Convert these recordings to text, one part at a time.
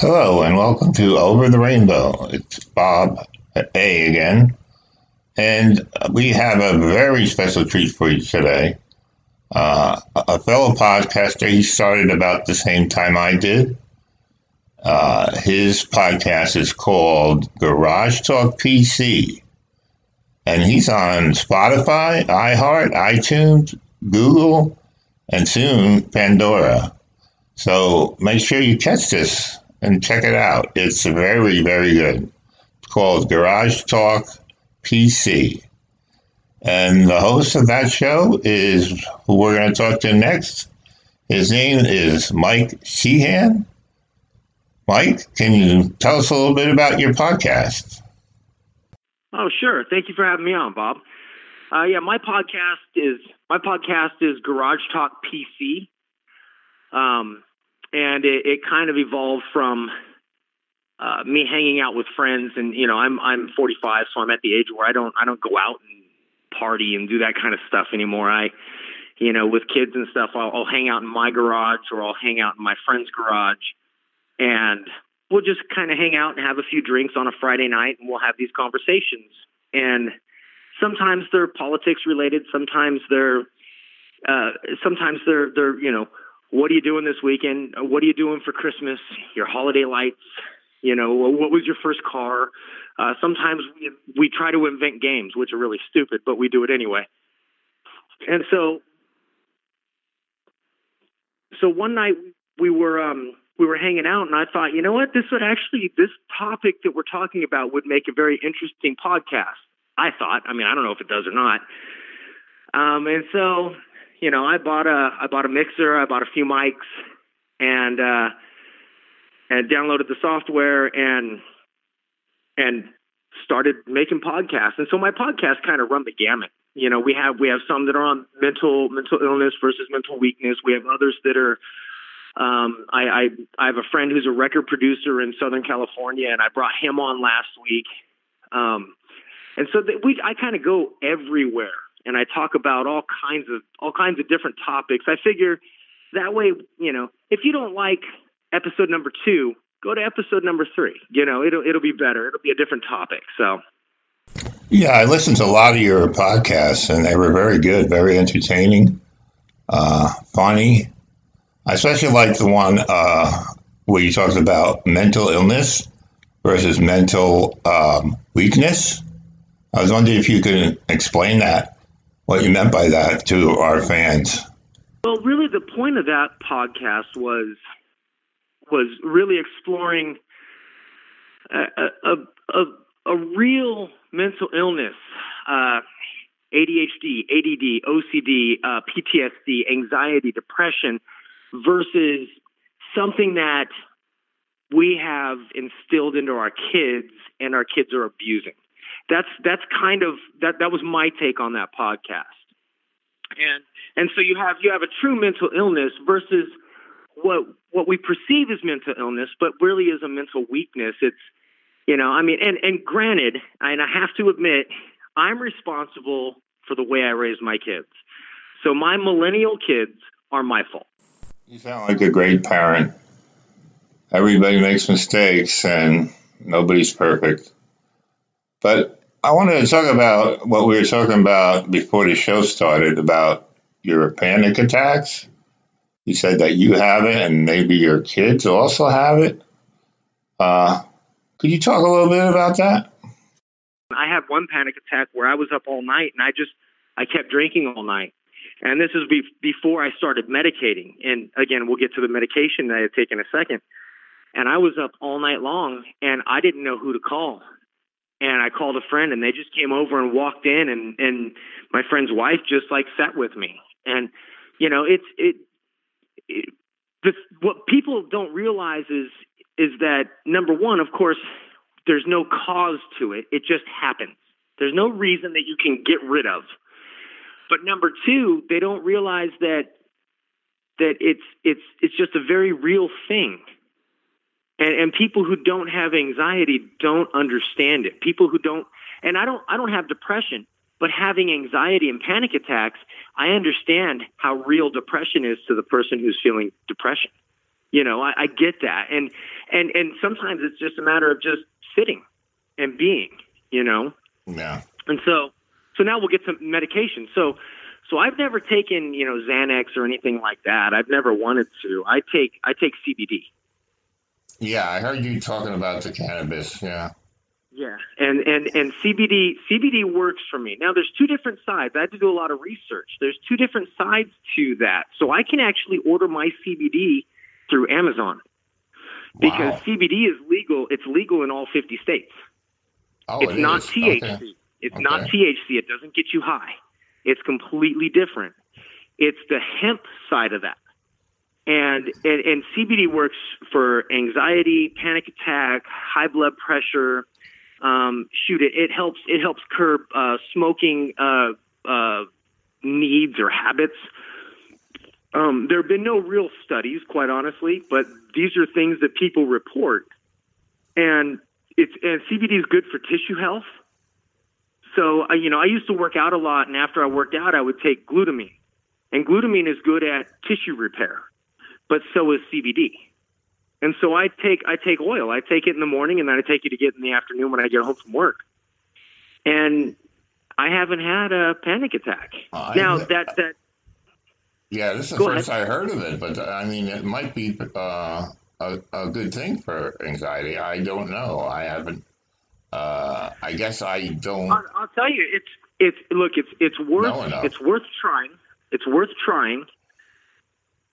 Hello and welcome to Over the Rainbow. It's Bob A. again, and we have a very special treat for you today. A fellow podcaster, he started about the same time I did. His podcast is called Garage Talk PC, and he's on Spotify, iHeart, iTunes, Google, and soon Pandora. So make sure you catch this and check it out. It's very, very good. It's called Garage Talk PC. And the host of that show is who we're going to talk to next. His name is Mike Sheehan. Mike, can you tell us a little bit about your podcast? Oh, sure. Thank you for having me on, Bob. My podcast is Garage Talk PC. And it kind of evolved from me hanging out with friends, and you know, I'm 45, so I'm at the age where I don't go out and party and do that kind of stuff anymore. With kids and stuff, I'll hang out in my garage, or I'll hang out in my friend's garage, and we'll just kind of hang out and have a few drinks on a Friday night, and we'll have these conversations. And sometimes they're politics related, sometimes they're what are you doing this weekend? What are you doing for Christmas? Your holiday lights? What was your first car? Sometimes we try to invent games, which are really stupid, but we do it anyway. And so one night we were hanging out, and I thought, you know what? This topic that we're talking about would make a very interesting podcast. I thought. I mean, I don't know if it does or not. And so. I bought a mixer, I bought a few mics, and downloaded the software and started making podcasts. And so my podcasts kind of run the gamut. We have some that are on mental illness versus mental weakness. We have others that are. I have a friend who's a record producer in Southern California, and I brought him on last week. I kind of go everywhere. And I talk about all kinds of different topics. I figure that way, if you don't like episode number 2, go to episode number 3. It'll be better. It'll be a different topic. So. Yeah, I listened to a lot of your podcasts, and they were very good, very entertaining, funny. I especially liked the one where you talked about mental illness versus mental weakness. I was wondering if you could explain that. What you meant by that to our fans? Well, really, the point of that podcast was really exploring a real mental illness, ADHD, ADD, OCD, PTSD, anxiety, depression, versus something that we have instilled into our kids, and our kids are abusing. That's kind of that was my take on that podcast. And so you have a true mental illness versus what we perceive as mental illness, but really is a mental weakness. It's and granted, and I have to admit, I'm responsible for the way I raise my kids. So my millennial kids are my fault. You sound like a great parent. Everybody makes mistakes and nobody's perfect. But I wanted to talk about what we were talking about before the show started, about your panic attacks. You said that you have it, and maybe your kids also have it. Could you talk a little bit about that? I had one panic attack where I was up all night, and I kept drinking all night. And this is before I started medicating. And, again, we'll get to the medication that I had taken in a second. And I was up all night long, and I didn't know who to call. And I called a friend, and they just came over and walked in, and my friend's wife just sat with me. And, what people don't realize is that, number one, of course, there's no cause to it. It just happens. There's no reason that you can get rid of. But number two, they don't realize that it's just a very real thing. And people who don't have anxiety don't understand it. People who don't, and I don't have depression, but having anxiety and panic attacks, I understand how real depression is to the person who's feeling depression. You know, I get that. And sometimes it's just a matter of just sitting and being, you know? Yeah. And so now we'll get some medication. So I've never taken, you know, Xanax or anything like that. I've never wanted to. I take CBD. Yeah, I heard you talking about the cannabis. Yeah. Yeah. And CBD works for me. Now there's two different sides. I had to do a lot of research. There's two different sides to that. So I can actually order my CBD through Amazon. Because wow. CBD is legal. It's legal in all 50 states. Oh, it's not THC. Okay. It's not THC. It doesn't get you high. It's completely different. It's the hemp side of that. And CBD works for anxiety, panic attack, high blood pressure. It helps curb smoking needs or habits. There have been no real studies, quite honestly, but these are things that people report. And CBD is good for tissue health. So, you know, I used to work out a lot, and after I worked out, I would take glutamine. And glutamine is good at tissue repair, but so is CBD. And so I take oil. I take it in the morning, and then I take it in the afternoon when I get home from work. And I haven't had a panic attack. Yeah, this is the first I heard of it, but I mean, it might be a good thing for anxiety. I don't know. I haven't. I guess I don't. I'll tell you, it's worth trying. It's worth trying.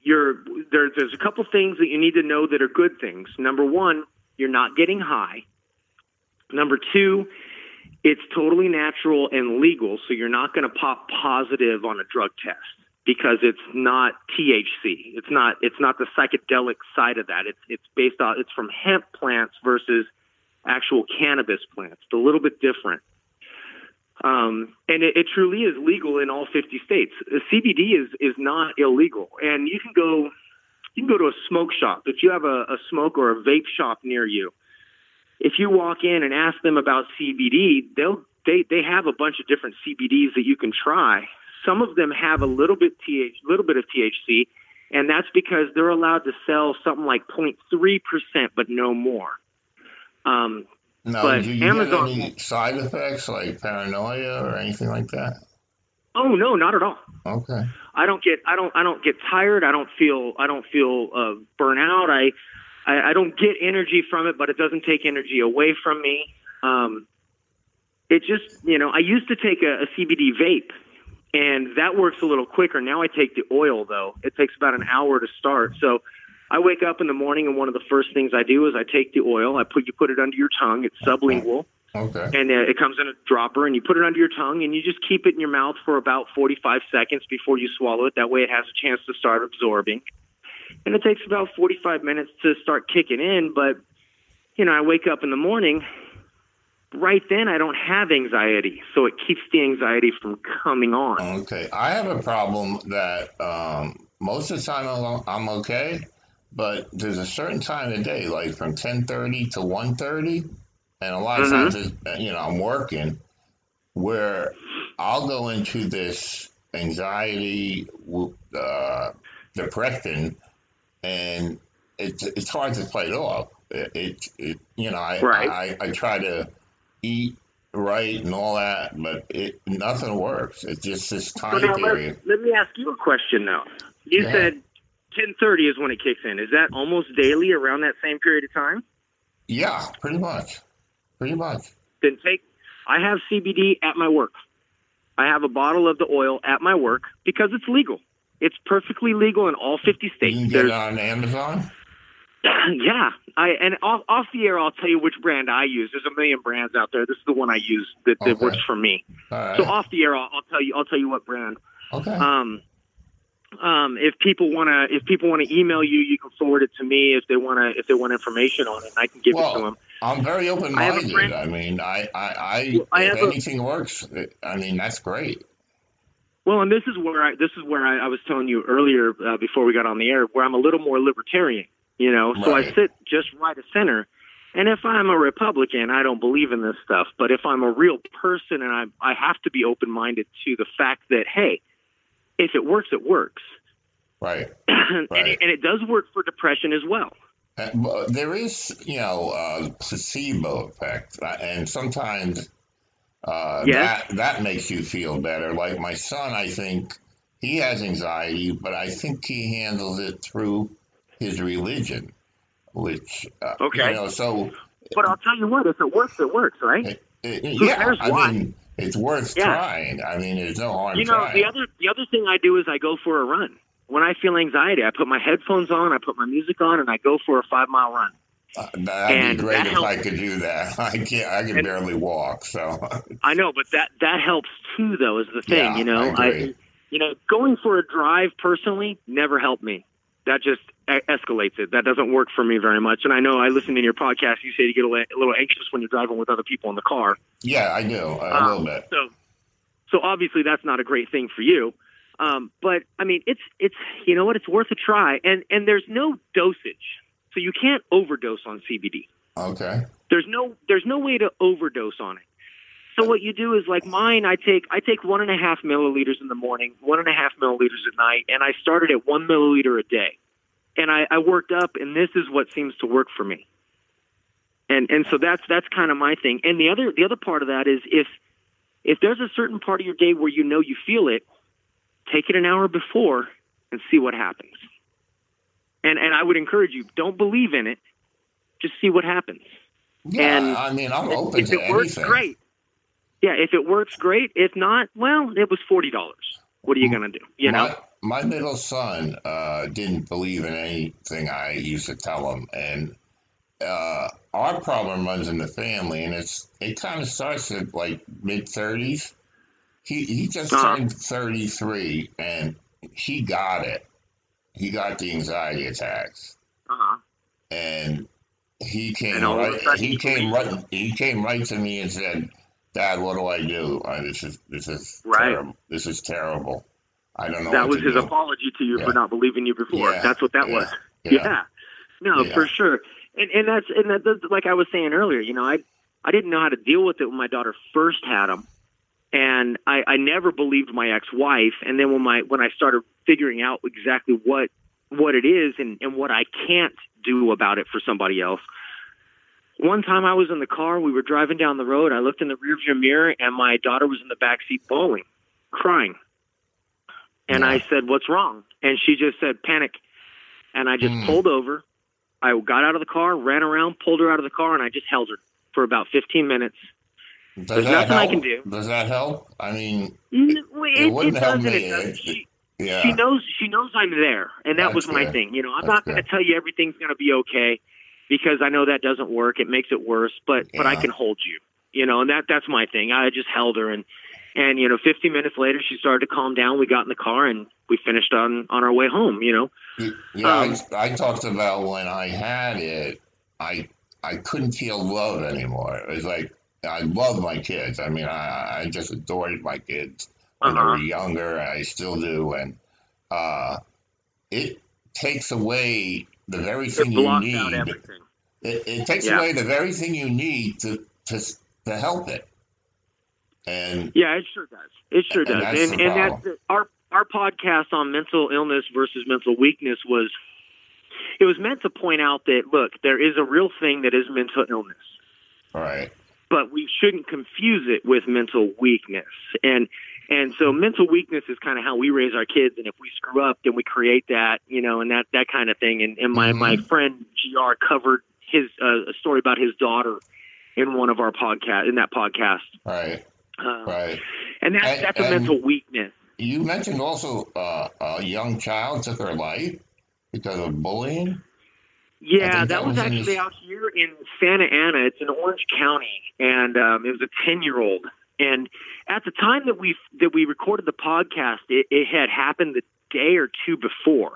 There's a couple things that you need to know that are good things. Number one, you're not getting high. Number two, it's totally natural and legal, so you're not going to pop positive on a drug test. Because it's not THC, it's not the psychedelic side of that. It's from hemp plants versus actual cannabis plants. It's a little bit different, and it truly is legal in all 50 states. CBD is not illegal, and you can go to a smoke shop if you have a smoke or a vape shop near you. If you walk in and ask them about CBD, they have a bunch of different CBDs that you can try. Some of them have a little bit of THC, and that's because they're allowed to sell something like 0.3%, but no more. Now, do you get any side effects like paranoia or anything like that? Oh no, not at all. Okay. I don't get tired. I don't feel burnout. I don't get energy from it, but it doesn't take energy away from me. It just, you know, I used to take a CBD vape. And that works a little quicker. Now I take the oil, though. It takes about an hour to start. So I wake up in the morning, and one of the first things I do is I take the oil. You put it under your tongue. It's sublingual. Okay. And it comes in a dropper, and you put it under your tongue, and you just keep it in your mouth for about 45 seconds before you swallow it. That way it has a chance to start absorbing. And it takes about 45 minutes to start kicking in. But, you know, I wake up in the morning. Right then, I don't have anxiety, so it keeps the anxiety from coming on. Okay, I have a problem that most of the time I'm okay, but there's a certain time of day, like from 10:30 to 1:30, and a lot of times, you know, I'm working, where I'll go into this anxiety, depression, and it's hard to play it off. I try to eat right and all that, but nothing works. It's just this time period. Let me ask you a question, though. You said 10:30 is when it kicks in. Is that almost daily around that same period of time? Yeah, pretty much. Then I have CBD at my work. I have a bottle of the oil at my work because it's legal. It's perfectly legal in all 50 states. You can get it on Amazon? Yeah, and off the air, I'll tell you which brand I use. There's a million brands out there. This is the one I use that works for me. Right. So off the air, I'll tell you what brand. Okay. If people wanna email you, you can forward it to me. If they want information on it, I can give it to them. I'm very open-minded. If anything works, I mean, that's great. Well, and this is where I was telling you earlier before we got on the air, where I'm a little more libertarian. You know, right. So I sit just right of center. And if I'm a Republican, I don't believe in this stuff. But if I'm a real person and I have to be open-minded to the fact that, hey, if it works, it works. Right. And it does work for depression as well. There is, a placebo effect, and sometimes that makes you feel better. Like my son, I think he has anxiety, but I think he handles it through his religion, which so. But I'll tell you what, if it works, it works, right? It's worth trying. I mean, there's no harm. Trying. The other thing I do is I go for a run. When I feel anxiety, I put my headphones on, I put my music on, and I go for a 5-mile run. That'd be great if I could do that. I can barely walk, so. I know, but that helps too, though, is the thing, going for a drive personally never helped me. That just escalates it. That doesn't work for me very much. And I know I listened to your podcast, you say you get a little anxious when you're driving with other people in the car. Yeah, I do, a little bit. So obviously that's not a great thing for you. But I mean, it's it's worth a try, and there's no dosage, so you can't overdose on CBD. Okay. There's no way to overdose on it. So what you do is like mine. I take 1.5 milliliters in the morning, 1.5 milliliters at night, and I started at 1 milliliter a day, and I worked up, and this is what seems to work for me. And so that's kind of my thing. And the other part of that is if there's a certain part of your day where you feel it. Take it an hour before and see what happens. And I would encourage you, don't believe in it. Just see what happens. Yeah, and I'm open to anything. If it works, great. Yeah, if it works, great. If not, well, it was $40. What are you going to do? My middle son didn't believe in anything I used to tell him. And our problem runs in the family, and it kind of starts at like mid-30s. He just turned 33, and he got it. He got the anxiety attacks, and he came right to me and said, "Dad, what do I do? This is terrible. This is terrible. I don't know." That was his apology to you for not believing you before. Yeah. That's what that was. Yeah. No, for sure. And that's like I was saying earlier. I didn't know how to deal with it when my daughter first had him. And I never believed my ex-wife. And then when I started figuring out exactly what it is and what I can't do about it for somebody else. One time I was in the car. We were driving down the road. I looked in the rearview mirror, and my daughter was in the backseat bawling, crying. And I said, "What's wrong?" And she just said, "Panic." And I just pulled over. I got out of the car, ran around, pulled her out of the car, and I just held her for about 15 minutes. There's nothing help? I can do. Does that help? I mean, it wouldn't help me. She knows I'm there, and that was my thing. I'm not going to tell you everything's going to be okay because I know that doesn't work. It makes it worse, but I can hold you. And that's my thing. I just held her, and 15 minutes later, she started to calm down. We got in the car, and we finished on our way home. I talked about when I had it, I couldn't feel love anymore. It was like. I love my kids. I mean, I just adored my kids when they were younger. I still do. And it takes away the very thing you need. It takes away the very thing you need to help it. And it sure does. It sure does. And that's our podcast on mental illness versus mental weakness was. It was meant to point out that look, there is a real thing that is mental illness. All right. But we shouldn't confuse it with mental weakness. And so mental weakness is kind of how we raise our kids. And if we screw up, then we create that, and that kind of thing. And my friend GR covered his a story about his daughter in one of our podcasts, in that podcast. Right. And that's a mental weakness. You mentioned also a young child took her life because of bullying. Yeah, that was actually out here in Santa Ana. It's in Orange County, and it was a 10-year-old. And at the time that we recorded the podcast, it had happened the day or two before.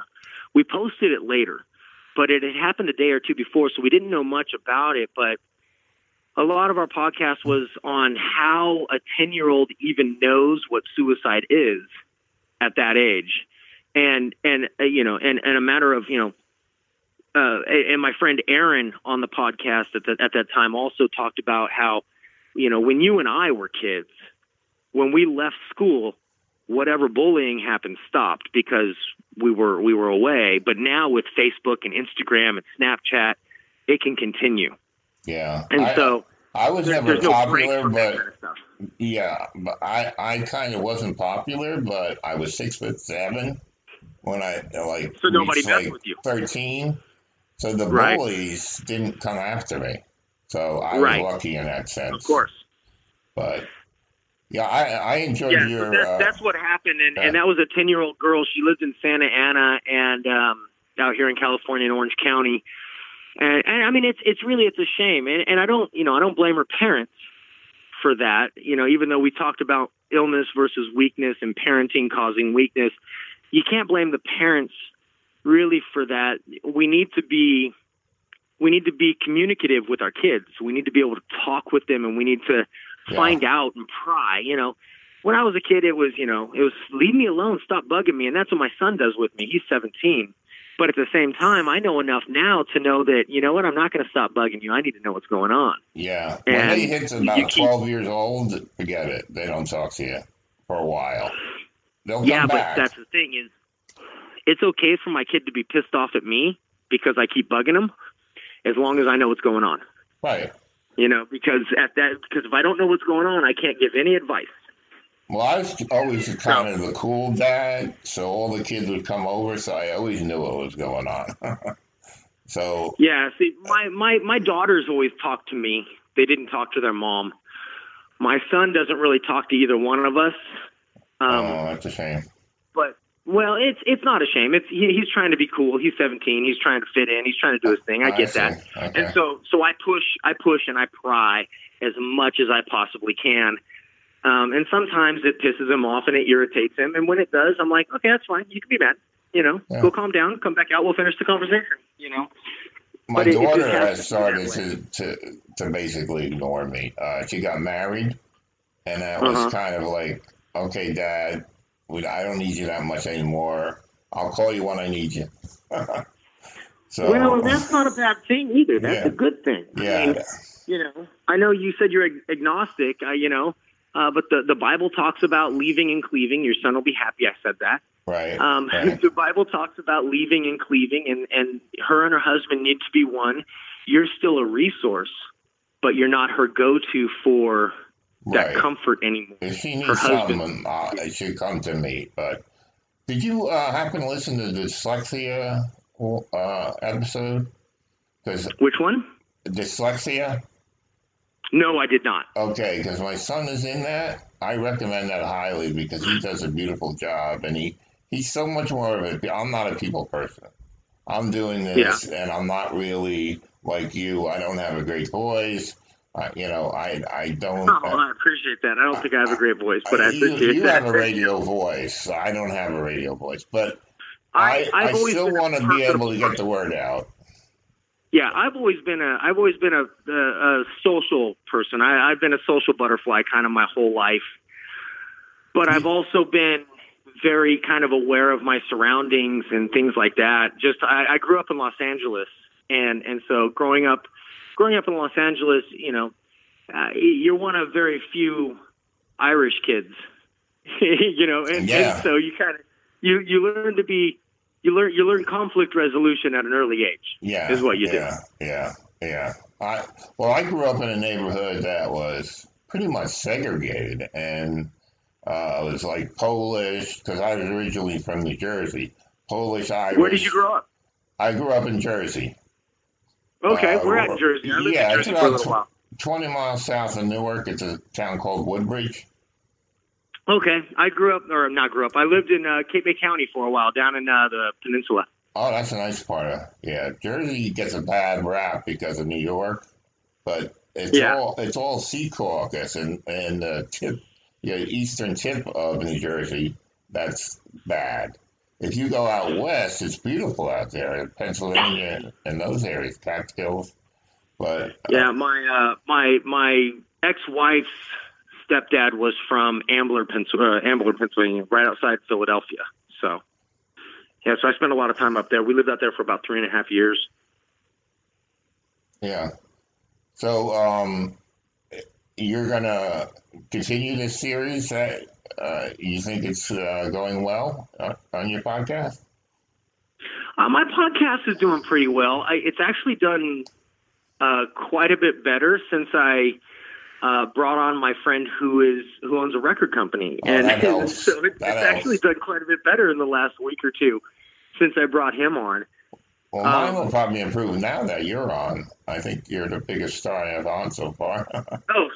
We posted it later, but it had happened a day or two before, so we didn't know much about it. But a lot of our podcast was on how a 10-year-old even knows what suicide is at that age, and a matter of and my friend Aaron on the podcast at that time also talked about how, when you and I were kids, when we left school, whatever bullying happened stopped because we were away. But now with Facebook and Instagram and Snapchat, it can continue. Yeah. And I was never popular, but kind of yeah, but I kind of wasn't popular, but I was 6'7" when I so nobody messed with you. 13. So the bullies didn't come after me. So I was lucky in that sense. Of course. But yeah, I enjoyed your. That's what happened, and that was a 10-year-old girl. She lived in Santa Ana and out here in California in Orange County. And I mean, it's really a shame, and I don't blame her parents for that. You know, even though we talked about illness versus weakness and parenting causing weakness, you can't blame the parents really for that. We need to be communicative with our kids. We need to be able to talk with them, and we need to find out and pry. You know, when I was a kid, it was leave me alone, stop bugging me, and that's what my son does with me. He's 17. But at the same time, I know enough now to know that, you know what, I'm not going to stop bugging you. I need to know what's going on. Yeah. When they hit about 12 years old, forget it. They don't talk to you for a while. They'll come back. But that's the thing is, it's okay for my kid to be pissed off at me because I keep bugging him as long as I know what's going on. Right. You know, because if I don't know what's going on, I can't give any advice. Well, I was always kind of the cool dad, so all the kids would come over, so I always knew what was going on. So yeah, see, my daughters always talked to me. They didn't talk to their mom. My son doesn't really talk to either one of us. Oh, that's a shame. But well, it's not a shame. He's trying to be cool. He's 17. He's trying to fit in. He's trying to do his thing. I get that. Okay. And so I push and I pry as much as I possibly can. And sometimes it pisses him off and it irritates him. And when it does, I'm like, okay, that's fine. You can be mad. You know, go calm down, come back out. We'll finish the conversation, you know. My daughter has started to basically ignore me. She got married, and I was kind of like, okay, Dad, I don't need you that much anymore. I'll call you when I need you. So, well, that's not a bad thing either. That's a good thing. Yeah. I mean, you know, I know you said you're agnostic, you know. But the Bible talks about leaving and cleaving. Your son will be happy I said that. Right. The Bible talks about leaving and cleaving, and her and her husband need to be one. You're still a resource, but you're not her go-to for that comfort anymore. If she needs her someone, it should come to me. But did you happen to listen to the dyslexia episode? 'Cause which one? Dyslexia. No, I did not. Okay, because my son is in that. I recommend that highly because he does a beautiful job, and he's so much more of a. I'm not a people person. I'm doing this, and I'm not really like you. I don't have a great voice. I don't. Oh, I appreciate that. I don't think I have a great voice, but I appreciate you that. You have a radio voice. I don't have a radio voice, but I still want to be able to get the word out. Yeah, I've always been a social person. I've been a social butterfly kind of my whole life, but I've also been very kind of aware of my surroundings and things like that. Just I grew up in Los Angeles, and so growing up in Los Angeles, you know, you're one of very few Irish kids, you know, and so you kind of you learn to be. You learn conflict resolution at an early age. Yeah, is what you do. Yeah. I grew up in a neighborhood that was pretty much segregated, and it was like Polish because I was originally from New Jersey. Polish, Irish. Where did you grow up? I grew up in Jersey. Okay, we're at Jersey. I lived in Jersey for a little while. 20 miles south of Newark, it's a town called Woodbridge. Okay, I lived in Cape May County for a while, down in the peninsula. Oh, that's a nice part of Jersey gets a bad rap because of New York, but it's all Sea Caucus and the eastern tip of New Jersey. That's bad. If you go out west, it's beautiful out there in Pennsylvania and those areas, Catskills. But my ex-wife's stepdad was from Ambler, Pennsylvania, right outside Philadelphia. So, so I spent a lot of time up there. We lived out there for about 3.5 years. Yeah. So, you're going to continue this series that You think it's going well on your podcast? My podcast is doing pretty well. It's actually done quite a bit better since I brought on my friend who owns a record company, and so it's actually done quite a bit better in the last week or two since I brought him on. Well, mine will probably improve now that you're on. I think you're the biggest star I've on so far. Oh,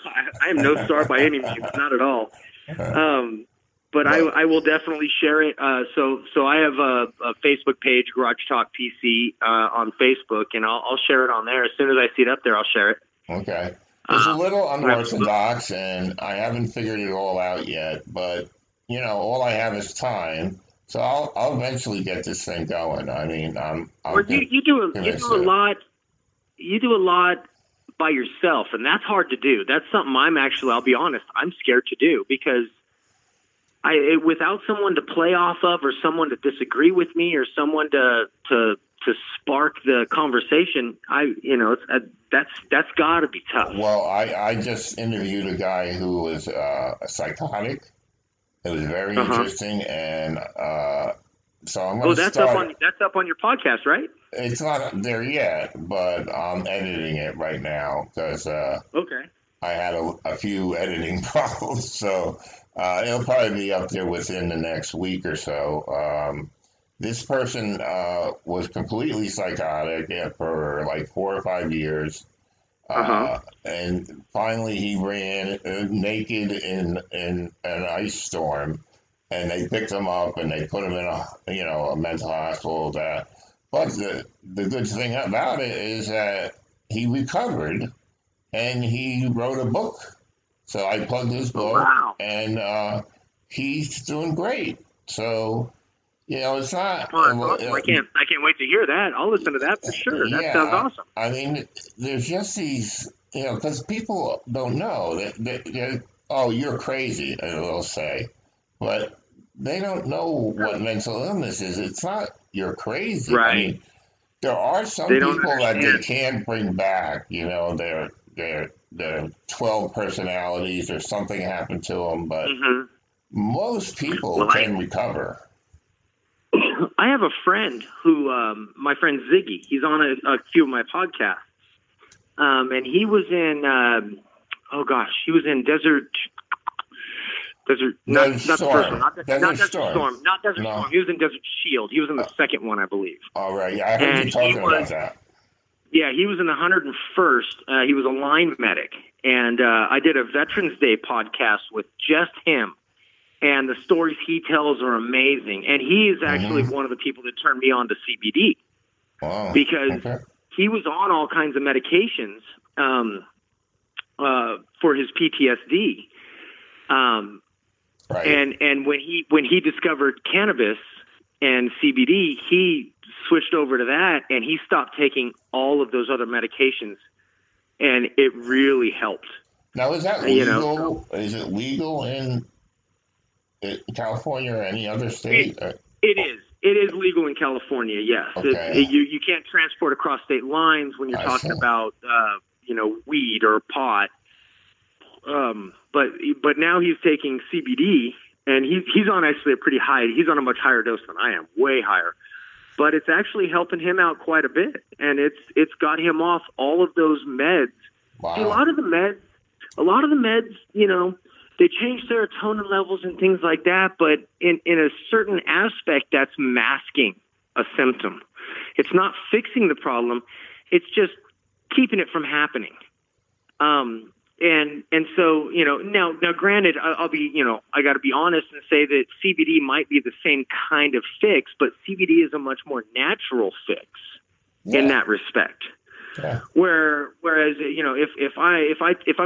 I am no star by any means, not at all. But I will definitely share it. So I have a Facebook page, Garage Talk PC, on Facebook, and I'll share it on there. As soon as I see it up there, I'll share it. Okay. It's a little unorthodox, and I haven't figured it all out yet. But, you know, all I have is time. So I'll eventually get this thing going. I mean, you do a lot by yourself, and that's hard to do. That's something I'll be honest, I'm scared to do, because without someone to play off of, or someone to disagree with me, or someone to spark the conversation, that's got to be tough. Well, I just interviewed a guy who was a psychotic. It was very interesting, and so I'm going to start. That's up on your podcast, right? It's not there yet, but I'm editing it right now because I had a few editing problems, so it'll probably be up there within the next week or so. This person was completely psychotic for like 4 or 5 years. And finally he ran naked in an ice storm, and they picked him up and they put him in a mental hospital. But the good thing about it is that he recovered and he wrote a book. So I plugged his book. Wow. And he's doing great. So, you know, it's not. Awesome. I can't wait to hear that. I'll listen to that for sure. That sounds awesome. I mean, there's just these, you know, because people don't know that you're crazy, they'll say, but they don't know what mental illness is. It's not you're crazy. Right. I mean, there are some people that they can't bring back. You know, their 12 personalities or something happened to them, but most people can recover. I have a friend who, my friend Ziggy, he's on a few of my podcasts, and he was in, he was in Desert Storm. He was in Desert Shield. He was in the second one, I believe. All right, yeah, I heard you talking about that. Yeah, he was in the 101st. He was a line medic, and I did a Veterans Day podcast with just him. And the stories he tells are amazing. And he is actually one of the people that turned me on to CBD. Wow. Because he was on all kinds of medications for his PTSD. Right. And when he discovered cannabis and CBD, he switched over to that, and he stopped taking all of those other medications. And it really helped. Now, is that legal? Is it legal in California or any other state? It is legal in California, yes. Okay. You can't transport across state lines when you're talking about weed or pot. But now he's taking CBD, and he's on actually he's on a much higher dose than I am, way higher. But it's actually helping him out quite a bit, and it's got him off all of those meds. Wow. See, a lot of the meds, they change serotonin levels and things like that, but in a certain aspect, that's masking a symptom. It's not fixing the problem. It's just keeping it from happening. And so, now granted, I'll be, I got to be honest and say that CBD might be the same kind of fix, but CBD is a much more natural fix in that respect. Yeah. Whereas if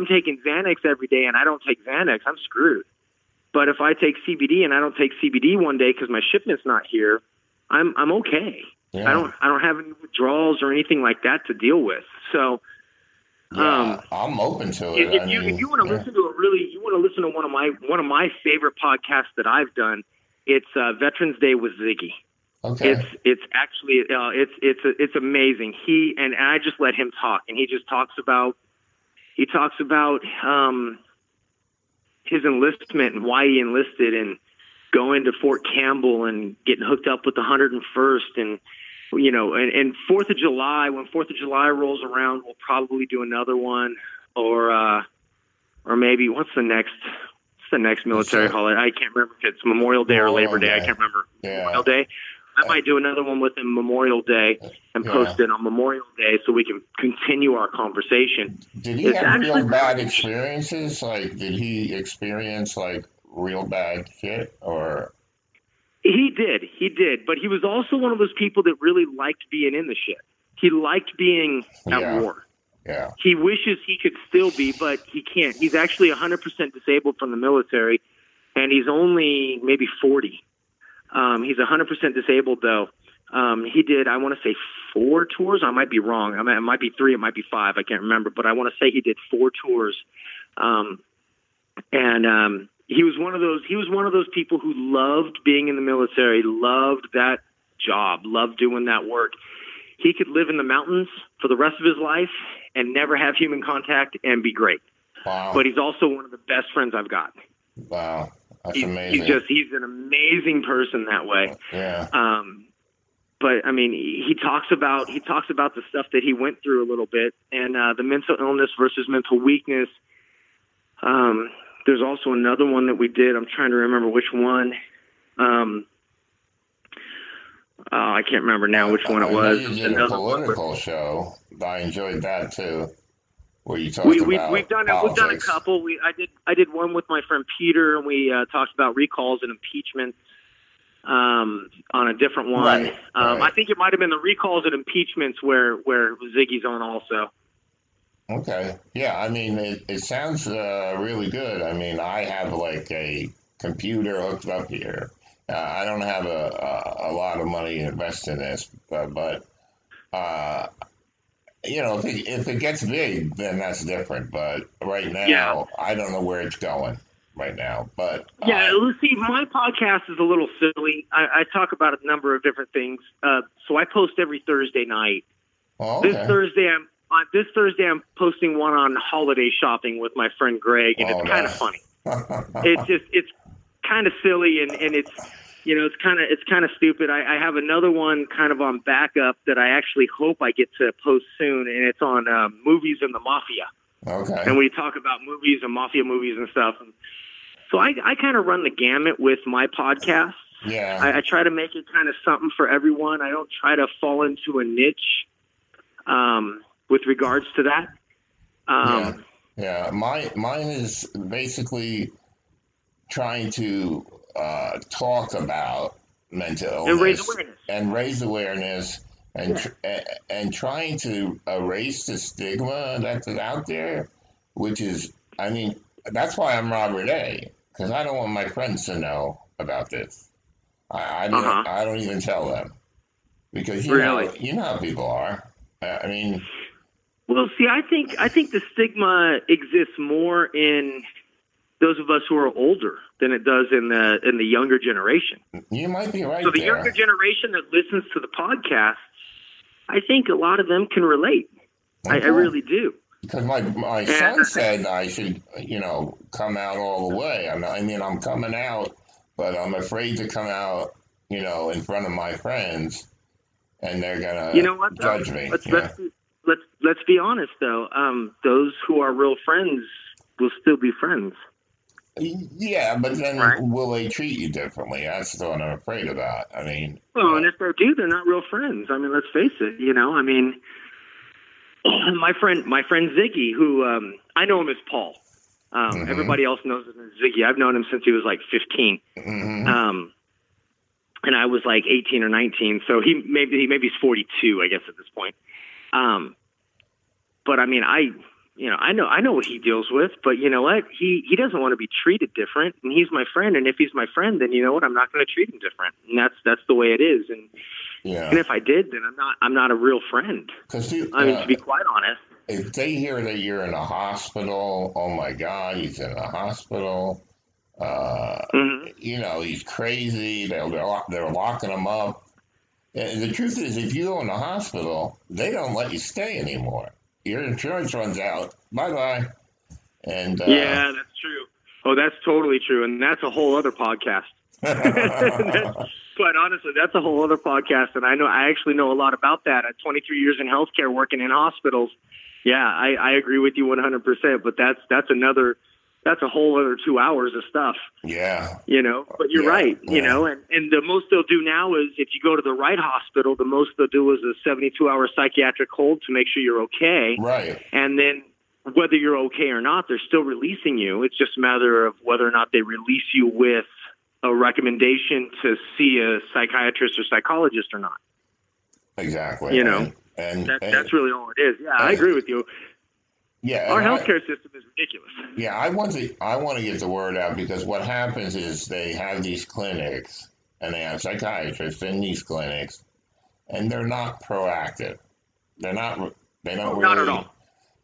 I'm taking Xanax every day and I don't take Xanax, I'm screwed. But if I take CBD and I don't take CBD one day because my shipment's not here, I'm okay. Yeah. I don't have any withdrawals or anything like that to deal with. So I'm open to it. If you want to listen to one of my favorite podcasts that I've done, it's Veterans Day with Ziggy. Okay. It's actually it's amazing. He and I just let him talk, and he talks about his enlistment and why he enlisted and going to Fort Campbell and getting hooked up with the 101st. And, you know, and 4th of July, when 4th of July rolls around, we'll probably do another one or maybe what's the next military holiday? I can't remember if it's Memorial Day or Labor Day. I can't remember. Yeah. Memorial Day. I might do another one within Memorial Day and post it on Memorial Day so we can continue our conversation. Did he have real bad experiences? Like, did he experience, like, real bad shit? Or He did. But he was also one of those people that really liked being in the shit. He liked being at war. Yeah. He wishes he could still be, but he can't. He's actually 100% disabled from the military, and he's only maybe 40. He's 100% disabled, though. He did, I want to say, 4 tours. I might be wrong. I mean, it might be 3. It might be 5. I can't remember. But I want to say he did 4 tours. He was one of those. He was one of those people who loved being in the military, loved that job, loved doing that work. He could live in the mountains for the rest of his life and never have human contact and be great. Wow. But he's also one of the best friends I've got. Wow. That's amazing. He's an amazing person that way. Yeah. But I mean, he talks about the stuff that he went through a little bit, and the mental illness versus mental weakness. There's also another one that we did. I'm trying to remember which one. I can't remember now which one it was. You did a political show. I enjoyed that too. We've done a couple. I did one with my friend Peter, and we talked about recalls and impeachments on a different one. Right, right. I think it might have been the recalls and impeachments where Ziggy's on also. Okay. Yeah, I mean, it sounds really good. I mean, I have like a computer hooked up here. I don't have a lot of money invested in this, but you know, if it gets big, then that's different. But right now, I don't know where it's going right now. But see, my podcast is a little silly. I talk about a number of different things. So I post every Thursday night. Oh, okay. This Thursday I'm posting one on holiday shopping with my friend Greg, and it's kind of funny. It's kind of silly, and it's. You know, it's kind of stupid. I have another one kind of on backup that I actually hope I get to post soon, and it's on movies and the mafia. Okay. And we talk about movies and mafia movies and stuff. And so I kind of run the gamut with my podcast. Yeah. I try to make it kind of something for everyone. I don't try to fall into a niche with regards to that. Mine is basically trying to talk about mental illness and raise awareness and trying to erase the stigma that's out there, which is, I mean, that's why I'm Robert A., because I don't want my friends to know about this. I don't even tell them, because you know how people are. I mean, well, see, I think the stigma exists more in those of us who are older than it does in the younger generation. You might be right. So the younger generation that listens to the podcast, I think a lot of them can relate. Okay. I really do. Because my son said I should, you know, come out all the way. I mean, I'm coming out, but I'm afraid to come out, you know, in front of my friends, and they're gonna judge me. Let's be honest though. Those who are real friends will still be friends. Yeah, but then will they treat you differently? That's what I'm afraid about. I mean, and if they do, they're not real friends. I mean, let's face it. You know, I mean, my friend Ziggy, who I know him as Paul. Everybody else knows him as Ziggy. I've known him since he was like 15, and I was like 18 or 19. So maybe he's 42, I guess, at this point. But I mean, I know what he deals with, but you know what? He doesn't want to be treated different, and he's my friend. And if he's my friend, then you know what? I'm not going to treat him different, and that's the way it is. And if I did, then I'm not a real friend. To be quite honest, if they hear that you're in a hospital, oh my God, he's in a hospital. You know, he's crazy. They're locking him up. And the truth is, if you go in a hospital, they don't let you stay anymore. Your insurance runs out. Bye bye. And yeah, that's true. Oh, that's totally true. And that's a whole other podcast. But honestly, that's a whole other podcast. And I actually know a lot about that. At 23 years in healthcare, working in hospitals. Yeah, I agree with you 100%, but that's a whole other 2 hours of stuff. Yeah. You know, but you're right, you know, and the most they'll do now is if you go to the right hospital, the most they'll do is a 72-hour psychiatric hold to make sure you're okay. Right. And then whether you're okay or not, they're still releasing you. It's just a matter of whether or not they release you with a recommendation to see a psychiatrist or psychologist or not. Exactly. You know, and that's really all it is. Yeah, I agree with you. Yeah, our healthcare system is ridiculous. Yeah, I want to get the word out, because what happens is they have these clinics and they have psychiatrists in these clinics, and they're not proactive. They're not. They don't really. Not at all.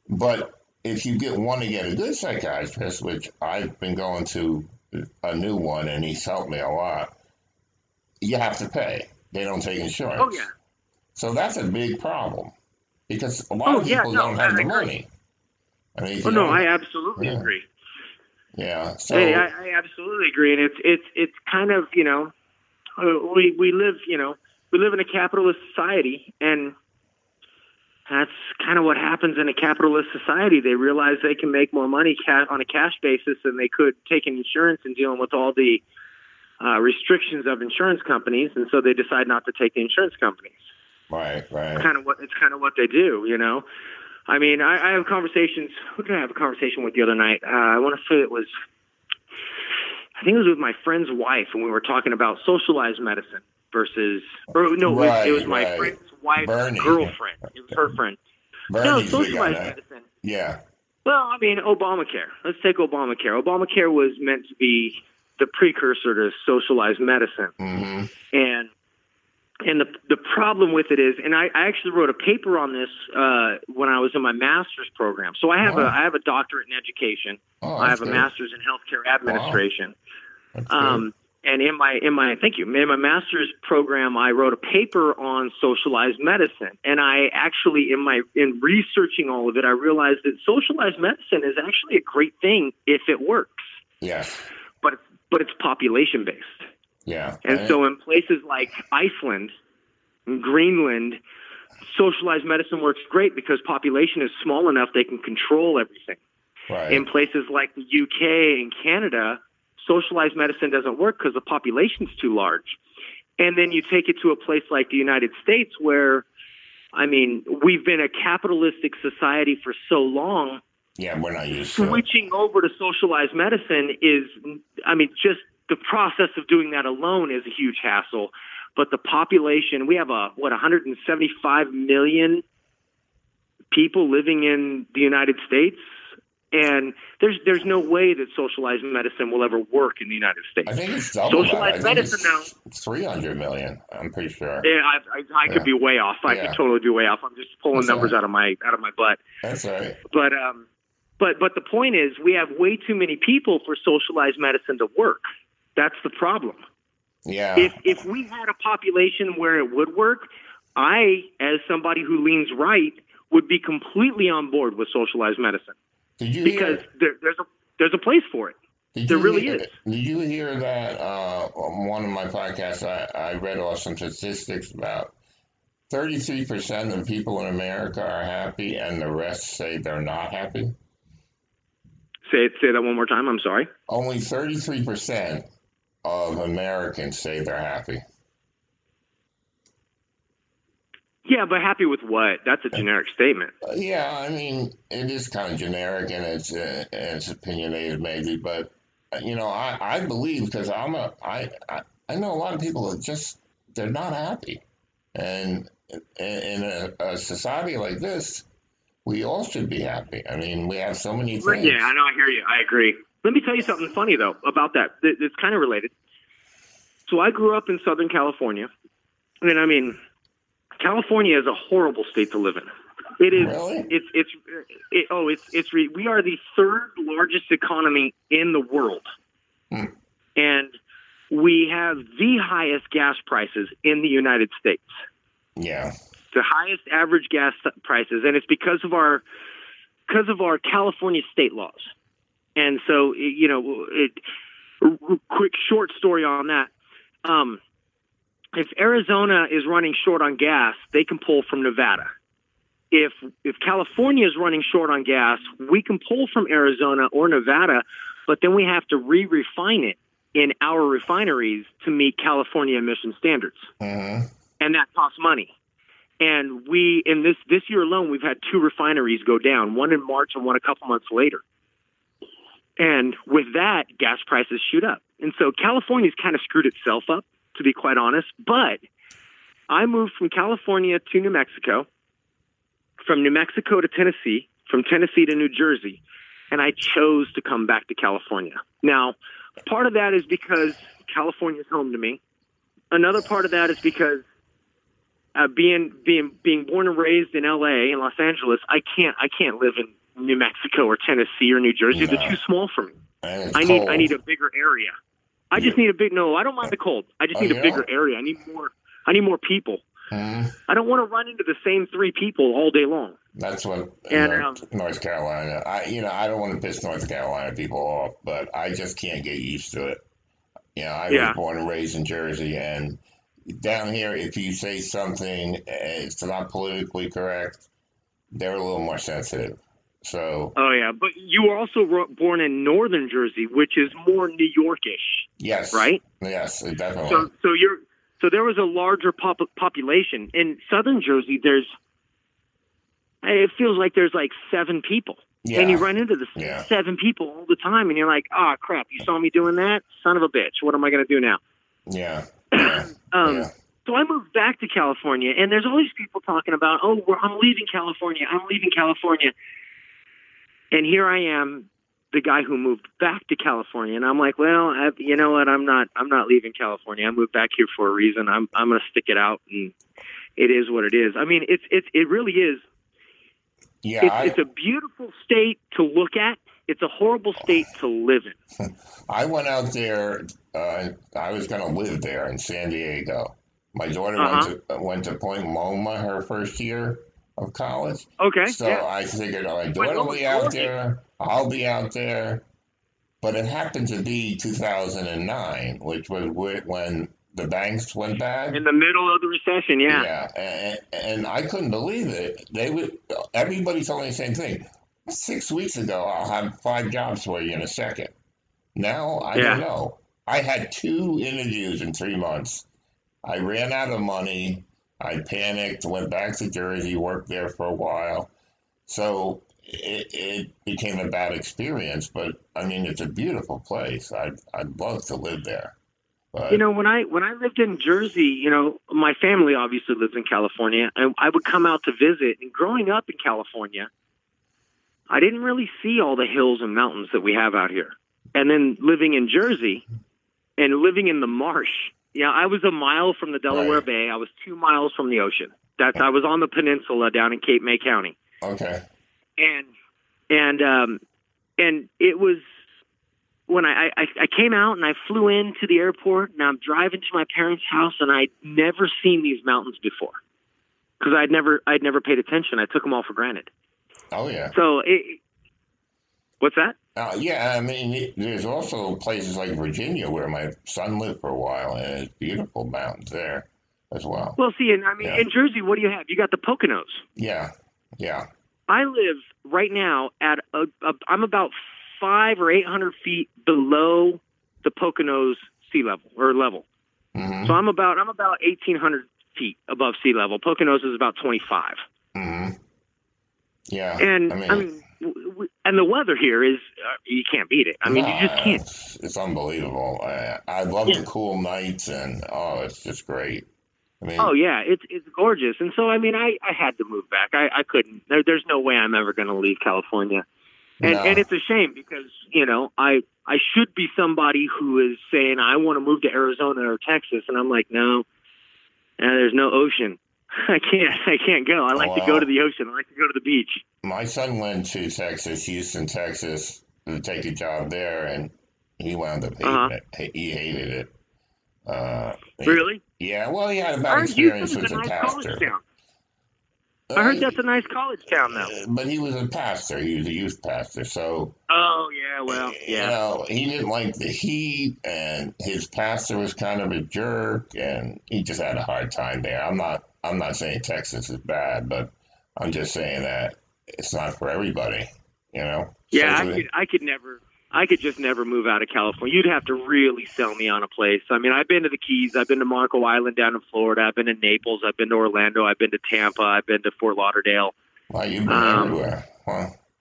But if you get a good psychiatrist, which I've been going to a new one, and he's helped me a lot. You have to pay. They don't take insurance. Oh yeah. So that's a big problem, because a lot of people don't have the money. I mean, I absolutely agree. Yeah. So, hey, I absolutely agree, and it's kind of, you know, we live in a capitalist society, and that's kind of what happens in a capitalist society. They realize they can make more money on a cash basis than they could taking insurance and dealing with all the restrictions of insurance companies, and so they decide not to take the insurance companies. Right, right. It's kind of what they do, you know. I mean, I have conversations. Who did I have a conversation with the other night? I want to say I think it was with my friend's wife, and we were talking about socialized medicine it was my friend's wife's girlfriend. It was her friend. Bernie's socialized medicine. Yeah. Well, I mean, Obamacare. Let's take Obamacare. Obamacare was meant to be the precursor to socialized medicine. Mm-hmm. And the problem with it is, and I actually wrote a paper on this when I was in my master's program. So I have a doctorate in education. Oh, I have a master's in healthcare administration. Wow. And in my master's program, I wrote a paper on socialized medicine. And I actually in researching all of it, I realized that socialized medicine is actually a great thing if it works. Yes. But it's population based. Yeah. And so in places like Iceland and Greenland, socialized medicine works great because population is small enough they can control everything. Right. In places like the UK and Canada, socialized medicine doesn't work because the population's too large. And then you take it to a place like the United States where, I mean, we've been a capitalistic society for so long. Yeah, we're not used to switching over to socialized medicine is, I mean, just the process of doing that alone is a huge hassle. But the population, we have 175 million people living in the United States. And there's no way that socialized medicine will ever work in the United States. I think it's double socialized medicine now. 300 million, I'm pretty sure. Yeah, I could be way off. I could totally be way off. I'm just pulling numbers out of my butt. That's right. But the point is, we have way too many people for socialized medicine to work. That's the problem. Yeah. If we had a population where it would work, I, as somebody who leans right, would be completely on board with socialized medicine. There's a place for it. There really is. Did you hear that on one of my podcasts, I read off some statistics about 33% of people in America are happy and the rest say they're not happy? Say that one more time. I'm sorry. Only 33% of Americans say they're happy. Yeah, but happy with what? That's a generic statement. Yeah, I mean, it is kind of generic and it's opinionated maybe, but you know, I believe because I know a lot of people that just they're not happy, and in a society like this, we all should be happy. I mean, we have so many things. Yeah, I know. I hear you. I agree. Let me tell you something funny though about that. It's kind of related. So I grew up in Southern California, and I mean, California is a horrible state to live in. It is. Really? We are the third largest economy in the world, and we have the highest gas prices in the United States. Yeah, the highest average gas prices, and it's because of our California state laws. And so, you know, quick short story on that. If Arizona is running short on gas, they can pull from Nevada. If California is running short on gas, we can pull from Arizona or Nevada, but then we have to re-refine it in our refineries to meet California emission standards. Uh-huh. And that costs money. And we, in this year alone, we've had two refineries go down, one in March and one a couple months later. And with that, gas prices shoot up. And so California's kind of screwed itself up, to be quite honest. But I moved from California to New Mexico, from New Mexico to Tennessee, from Tennessee to New Jersey, and I chose to come back to California. Now, part of that is because California's home to me. Another part of that is because being born and raised in L.A. and Los Angeles, I can't live in New Mexico or Tennessee or New Jersey. No. They're too small for me. I need a bigger area. I don't mind the cold. I just need a bigger area. I need more people. I don't want to run into the same three people all day long. That's what North Carolina. I don't want to piss North Carolina people off, but I just can't get used to it. I was born and raised in Jersey, and down here, if you say something, it's not politically correct. They're a little more sensitive. So. Oh yeah, but you were also born in northern Jersey, which is more New Yorkish. Yes. Right. Yes, definitely. So there was a larger population. In southern Jersey, it feels like there's like seven people. Yeah. And you run into the seven people all the time, and you're like, oh, crap, you saw me doing that? Son of a bitch, what am I going to do now? Yeah. So I moved back to California, and there's all these people talking about, oh, I'm leaving California, I'm leaving California. And here I am, the guy who moved back to California, and I'm like, well, you know what? I'm not leaving California. I moved back here for a reason. I'm going to stick it out, and it is what it is. I mean, it really is. Yeah, it's a beautiful state to look at. It's a horrible state to live in. I went out there. I was going to live there in San Diego. My daughter went to Point Loma her first year of college. Okay. So I figured, my daughter will be out there. I'll be out there. But it happened to be 2009, which was when the banks went bad. In the middle of the recession, yeah. Yeah, and I couldn't believe it. Everybody told me the same thing. 6 weeks ago, I'll have 5 jobs for you in a second. Now, I don't know. I had 2 interviews in 3 months. I ran out of money. I panicked, went back to Jersey, worked there for a while. So it became a bad experience, but I mean, it's a beautiful place. I'd love to live there. But when I lived in Jersey, my family obviously lives in California, and I would come out to visit. And growing up in California, I didn't really see all the hills and mountains that we have out here. And then living in Jersey and living in the marsh, I was a mile from the Delaware Bay. I was 2 miles from the ocean. I was on the peninsula down in Cape May County. Okay. And it was when I came out and I flew into the airport, and I'm driving to my parents' house, and I'd never seen these mountains before because I'd never paid attention. I took them all for granted. Oh yeah. So what's that? I mean, there's also places like Virginia where my son lived for a while, and it's beautiful mountains there as well. Well, see, and I mean, in Jersey, what do you have? You got the Poconos. Yeah. Yeah. I live right now at I'm about 500 or 800 feet below the Poconos sea level or level. Mm-hmm. So I'm about 1,800 feet above sea level. Poconos is about 25. Mm-hmm. Yeah, and I mean, the weather here is you can't beat it. I mean, you just can't. It's unbelievable. I love the cool nights, and it's just great. I mean, it's gorgeous. And so, I mean, I had to move back. I couldn't. There's no way I'm ever going to leave California. And it's a shame because, I should be somebody who is saying I want to move to Arizona or Texas. And I'm like, no, there's no ocean. I can't go. I like to go to the ocean. I like to go to the beach. My son went to Texas, Houston, Texas, to take a job there. And he wound up hating it. He hated it. Really? Yeah, well, he had a bad experience with a pastor. I heard that's a nice college town, though. But he was a pastor. He was a youth pastor. So. Oh, yeah, well, yeah. You know, he didn't like the heat, and his pastor was kind of a jerk, and he just had a hard time there. I'm not saying Texas is bad, but I'm just saying that it's not for everybody, you know? Yeah, so I could just never move out of California. You'd have to really sell me on a place. I mean, I've been to the Keys. I've been to Marco Island down in Florida. I've been to Naples. I've been to Orlando. I've been to Tampa. I've been to Fort Lauderdale. Wow, you've been everywhere.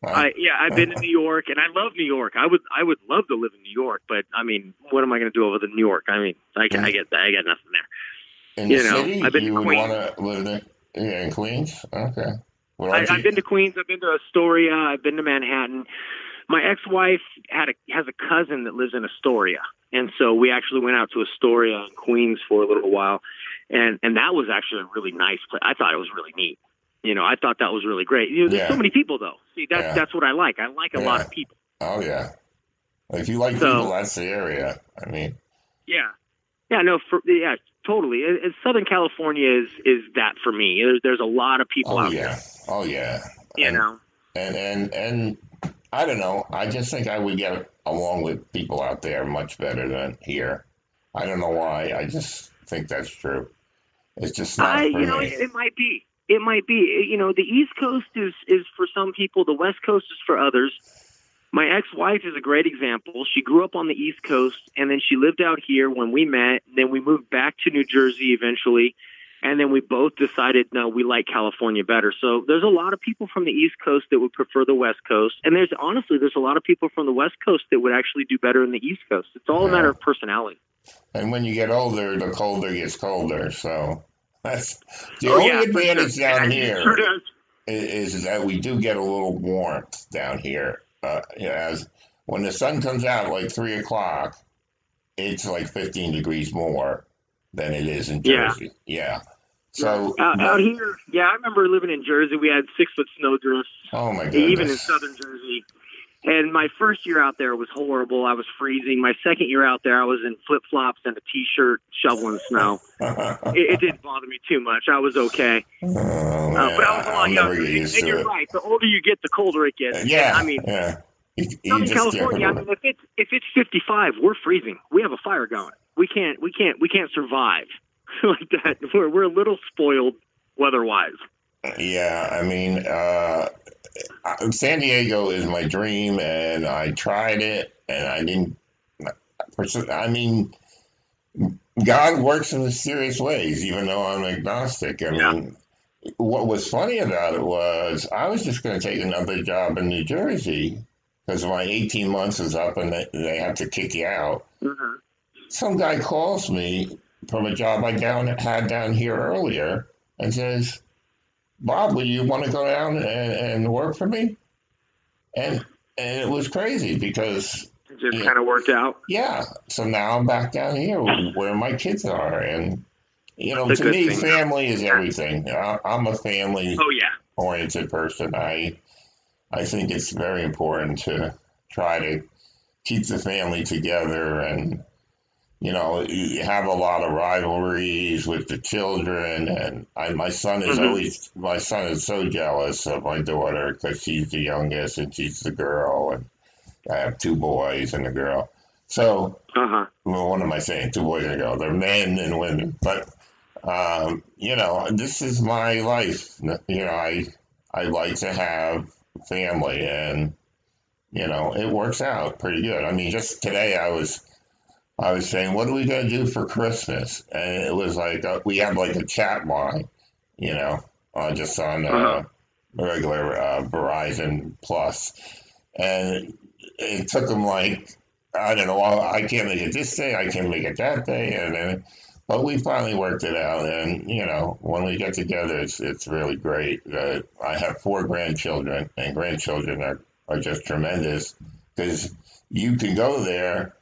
I've been to New York, and I love New York. I would love to live in New York, but, I mean, what am I going to do over in New York? I mean, I got nothing there. In you the know, city, I've been you to Queens. Would want to live in Queens? Okay. I've been to Queens. I've been to Astoria. I've been to Manhattan. My ex-wife has a cousin that lives in Astoria, and so we actually went out to Astoria in Queens for a little while, and that was actually a really nice place. I thought it was really neat. You know, I thought that was really great. You know, there's so many people, though. See, that's what I like. I like a lot of people. Oh, yeah. If you like people, that's the area. I mean. Yeah. Yeah, no, totally. Southern California is that for me. There's a lot of people out there. Oh, yeah. You know. And I don't know. I just think I would get along with people out there much better than here. I don't know why. I just think that's true. It's just not for me. You know, it might be. It might be. You know, the East Coast is for some people. The West Coast is for others. My ex-wife is a great example. She grew up on the East Coast, and then she lived out here when we met. And then we moved back to New Jersey eventually. And then we both decided, no, we like California better. So there's a lot of people from the East Coast that would prefer the West Coast. And there's a lot of people from the West Coast that would actually do better in the East Coast. It's all a matter of personality. And when you get older, the colder gets colder. So that's the only advantage down here is that we do get a little warmth down here. As when the sun comes out like 3 o'clock, it's like 15 degrees more than it is in Jersey. Yeah. So out here, I remember living in Jersey. We had 6-foot snowdrifts. Oh my goodness! Even in southern Jersey. And my first year out there was horrible. I was freezing. My second year out there, I was in flip flops and a t-shirt shoveling snow. it didn't bother me too much. I was okay. But I was a lot younger. And you're right. The older you get, the colder it gets. Yeah. I mean, Southern California. I mean, if it's 55, we're freezing. We have a fire going. We can't survive like that. We're a little spoiled weather-wise. Yeah, I mean, San Diego is my dream, and I tried it, and I didn't. I mean, God works in mysterious ways, even though I'm agnostic. I mean, what was funny about it was I was just going to take another job in New Jersey because my 18 months is up, and they have to kick you out. Mm-hmm. Some guy calls me from a job I had down here earlier and says, "Bob, would you want to go down and work for me?" And it was crazy because it just kind of worked out. Yeah. So now I'm back down here where my kids are, and you know, to me, family is everything. I'm a family-oriented person. I think it's very important to try to keep the family together and. You know, you have a lot of rivalries with the children, and my son is so jealous of my daughter because she's the youngest and she's the girl, and I have 2 boys and a girl. So, well, what am I saying? 2 boys and a girl. They're men and women, but you know, this is my life. You know, I like to have family, and you know, it works out pretty good. I mean, just today I was saying, what are we going to do for Christmas? And it was like, we have like a chat line, you know, just on regular Verizon Plus. And it took them like, I don't know, I can't make it this day, I can't make it that day. But we finally worked it out. And, you know, when we get together, it's really great. I have 4 grandchildren, and grandchildren are just tremendous because you can go there.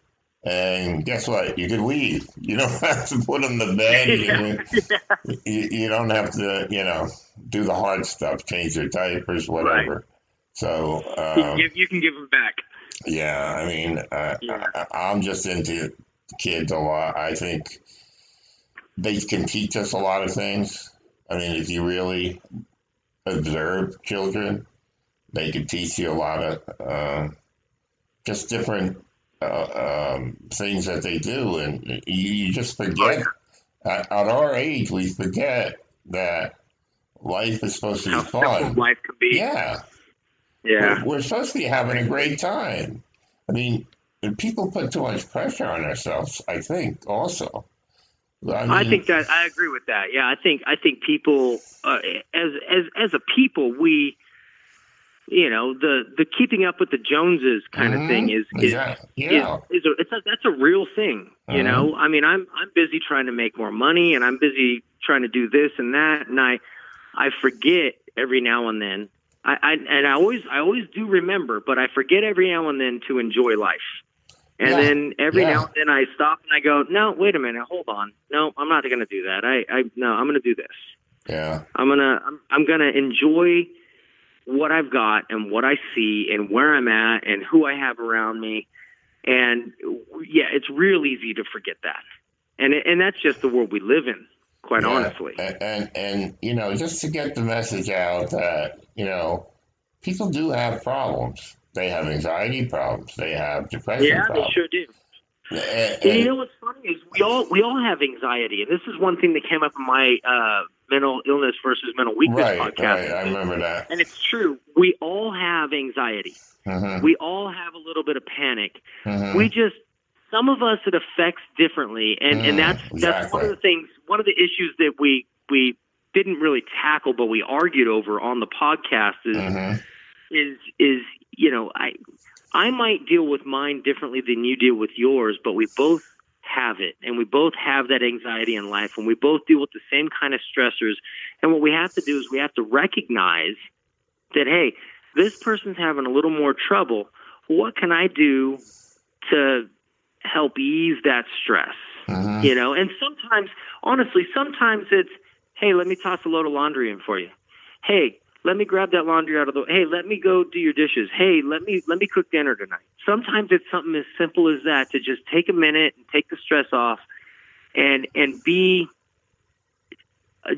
And guess what? You can leave. You don't have to put them to bed. You don't have to, you know, do the hard stuff, change their diapers, whatever. Right. So you can give them back. Yeah, I mean, I'm just into kids a lot. I think they can teach us a lot of things. I mean, if you really observe children. They can teach you a lot of just different things that they do, and you just forget. At our age, we forget that life is supposed to be fun. Life could be. Yeah. Yeah. We're supposed to be having a great time. I mean, people put too much pressure on themselves, I think, also. I think that I agree with that. Yeah, I think people, as a people, we, you know, the keeping up with the Joneses kind of thing is that's a real thing. You know, I mean, I'm busy trying to make more money, and I'm busy trying to do this and that, and I forget every now and then. I always do remember, but I forget every now and then to enjoy life. And then every now and then I stop and I go, no, wait a minute, hold on. No, I'm not going to do that. I'm going to do this. Yeah. I'm going to enjoy what I've got and what I see and where I'm at and who I have around me. And yeah, it's real easy to forget that. And that's just the world we live in, quite honestly. And you know, just to get the message out that, you know, people do have problems. They have anxiety problems. They have depression problems. Yeah, they sure do. And you know what's funny is we all have anxiety, and this is one thing that came up in my mental illness versus mental weakness podcast. Right, I remember that. And it's true. We all have anxiety. Uh-huh. We all have a little bit of panic. Uh-huh. We just some of us it affects differently, and that's one of the things, one of the issues that we didn't really tackle, but we argued over on the podcast is is you know, I might deal with mine differently than you deal with yours, but we both have it, and we both have that anxiety in life, and we both deal with the same kind of stressors. And what we have to do is we have to recognize that, hey, this person's having a little more trouble. What can I do to help ease that stress? Uh-huh. You know, and sometimes, honestly, sometimes it's, hey, let me toss a load of laundry in for you. Hey, let me grab that laundry out of the way. Hey, let me go do your dishes. Hey, let me cook dinner tonight. Sometimes it's something as simple as that, to just take a minute and take the stress off and be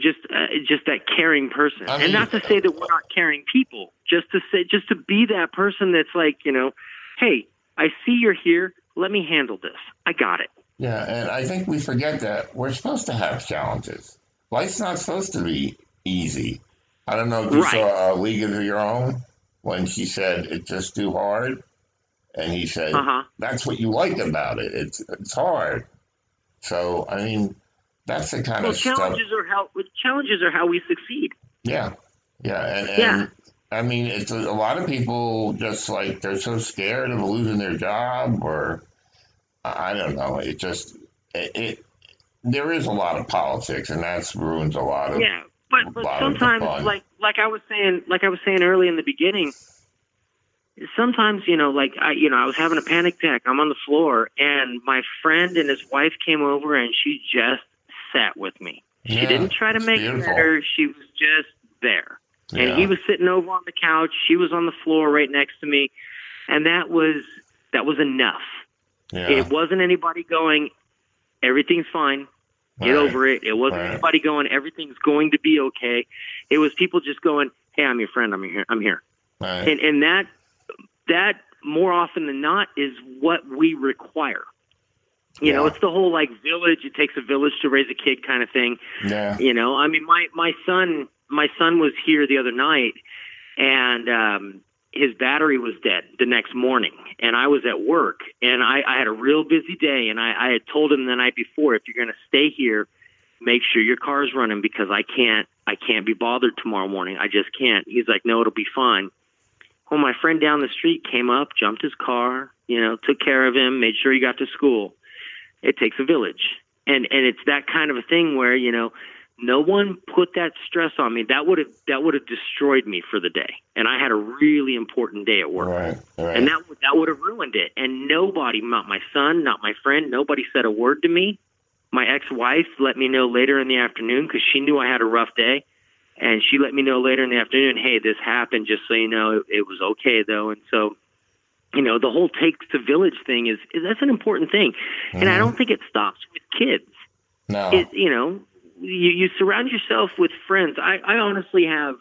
just that caring person. I mean, and not to say that we're not caring people, just to be that person that's like, you know, hey, I see you're here. Let me handle this. I got it. Yeah, and I think we forget that we're supposed to have challenges. Life's not supposed to be easy. I don't know if you saw League of Your Own when she said it's just too hard, and he said that's what you like about it. It's hard. So I mean, that's the kind of challenges stuff. Challenges are how we succeed. Yeah, yeah, and I mean, it's a lot of people just like they're so scared of losing their job, or I don't know. It just there is a lot of politics, and that ruins a lot of. Yeah. But sometimes, like I was saying early in the beginning, sometimes, you know, like I was having a panic attack. I'm on the floor, and my friend and his wife came over, and she just sat with me. She didn't try to make it better. She was just there, and he was sitting over on the couch. She was on the floor right next to me, and that was enough. Yeah. It wasn't anybody going, everything's fine. Get over it. It wasn't anybody going, everything's going to be okay. It was people just going, hey, I'm your friend. I'm here. Right. And that more often than not is what we require. You know, it's the whole like village. It takes a village to raise a kid kind of thing. Yeah. You know, I mean, my son was here the other night, and his battery was dead the next morning, and I was at work, and I had a real busy day, and I had told him the night before, if you're going to stay here, make sure your car's running, because I can't be bothered tomorrow morning. I just can't. He's like, no, it'll be fine. Well, my friend down the street came up, jumped his car, you know, took care of him, made sure he got to school. It takes a village. And it's that kind of a thing where, you know, no one put that stress on me. That would have destroyed me for the day, and I had a really important day at work, right. And that would have ruined it. And nobody, not my son, not my friend, nobody said a word to me. My ex-wife let me know later in the afternoon, because she knew I had a rough day, and she let me know later in the afternoon, hey, this happened. Just so you know, it was okay though. And so, you know, the whole takes the village thing is that's an important thing, and I don't think it stops with kids. No, you know. You surround yourself with friends. I honestly have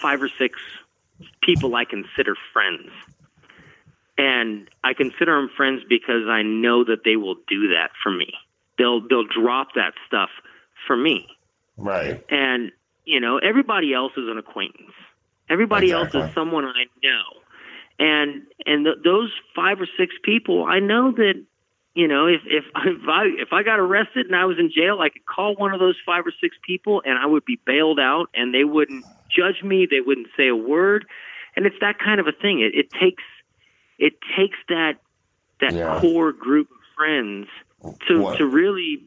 5 or 6 people I consider friends. And I consider them friends because I know that they will do that for me. They'll drop that stuff for me. Right. And, you know, everybody else is an acquaintance. Everybody exactly. else is someone I know. And those 5 or 6 people, I know that, you know, if I got arrested and I was in jail, I could call one of those 5 or 6 people and I would be bailed out and they wouldn't judge me. They wouldn't say a word. And it's that kind of a thing. It takes that yeah. core group of friends to really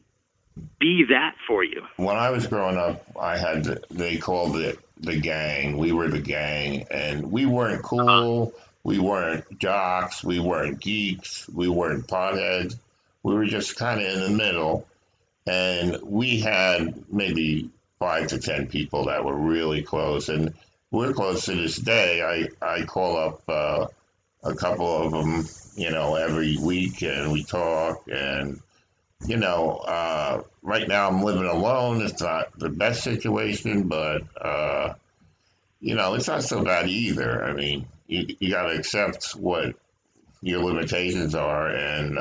be that for you. When I was growing up, I had they called it the gang. We were the gang, and we weren't cool. Uh-huh. We weren't jocks. We weren't geeks. We weren't potheads. We were just kind of in the middle, and we had maybe 5 to 10 people that were really close, and we're close to this day. I call up a couple of them, you know, every week, and we talk, and, you know, right now I'm living alone. It's not the best situation, but, you know, it's not so bad either. I mean, you got to accept what your limitations are. And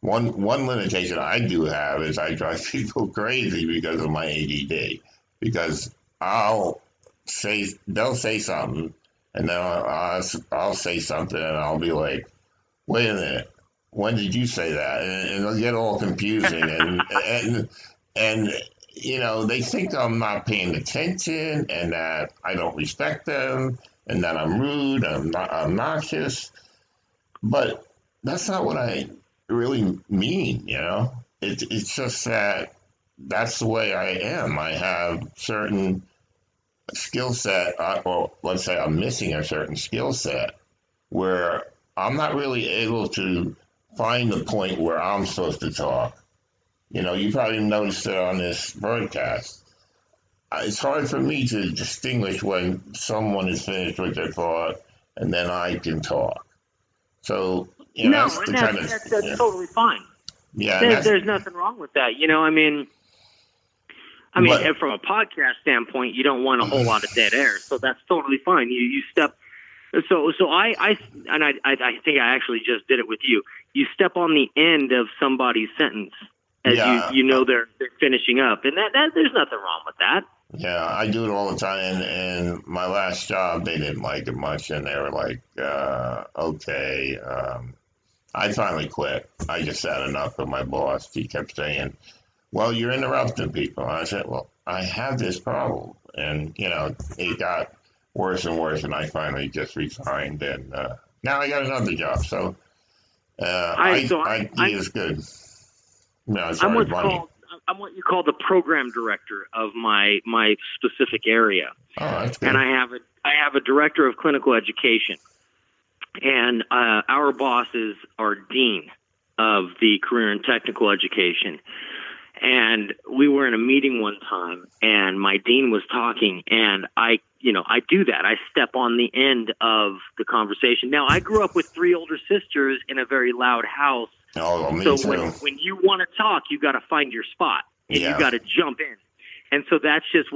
one limitation I do have is I drive people crazy because of my ADD, because they'll say something, and then I'll say something, and I'll be like, wait a minute, when did you say that? And it'll get all confusing. and you know, they think I'm not paying attention and that I don't respect them and that I'm rude, I'm obnoxious. But that's not what I really mean, you know? It's just that that's the way I am. I have certain skill set, or let's say I'm missing a certain skill set where I'm not really able to find the point where I'm supposed to talk. You know, you probably noticed it on this broadcast. It's hard for me to distinguish when someone is finished with their thought and then I can talk. So, you know, that's totally fine. Yeah, there's nothing wrong with that. You know, I mean, but, from a podcast standpoint, you don't want a whole lot of dead air, so that's totally fine. You step. So I think I actually just did it with you. You step on the end of somebody's sentence as you know they're finishing up, and that there's nothing wrong with that. Yeah, I do it all the time. And my last job, they didn't like it much, and they were like, "Okay." I finally quit. I just had enough of my boss. He kept saying, "Well, you're interrupting people." And I said, "Well, I have this problem," and you know, it got worse and worse, and I finally just resigned, and now I got another job. So I is good. No, it's already funny. I'm what you call the program director of my specific area. Oh, that's good. And I have a director of clinical education, and our bosses are dean of the career and technical education. And we were in a meeting one time, and my dean was talking, and I do that. I step on the end of the conversation. Now, I grew up with 3 older sisters in a very loud house. Oh, me so too. When you want to talk, you got to find your spot, and you got to jump in. And so that's just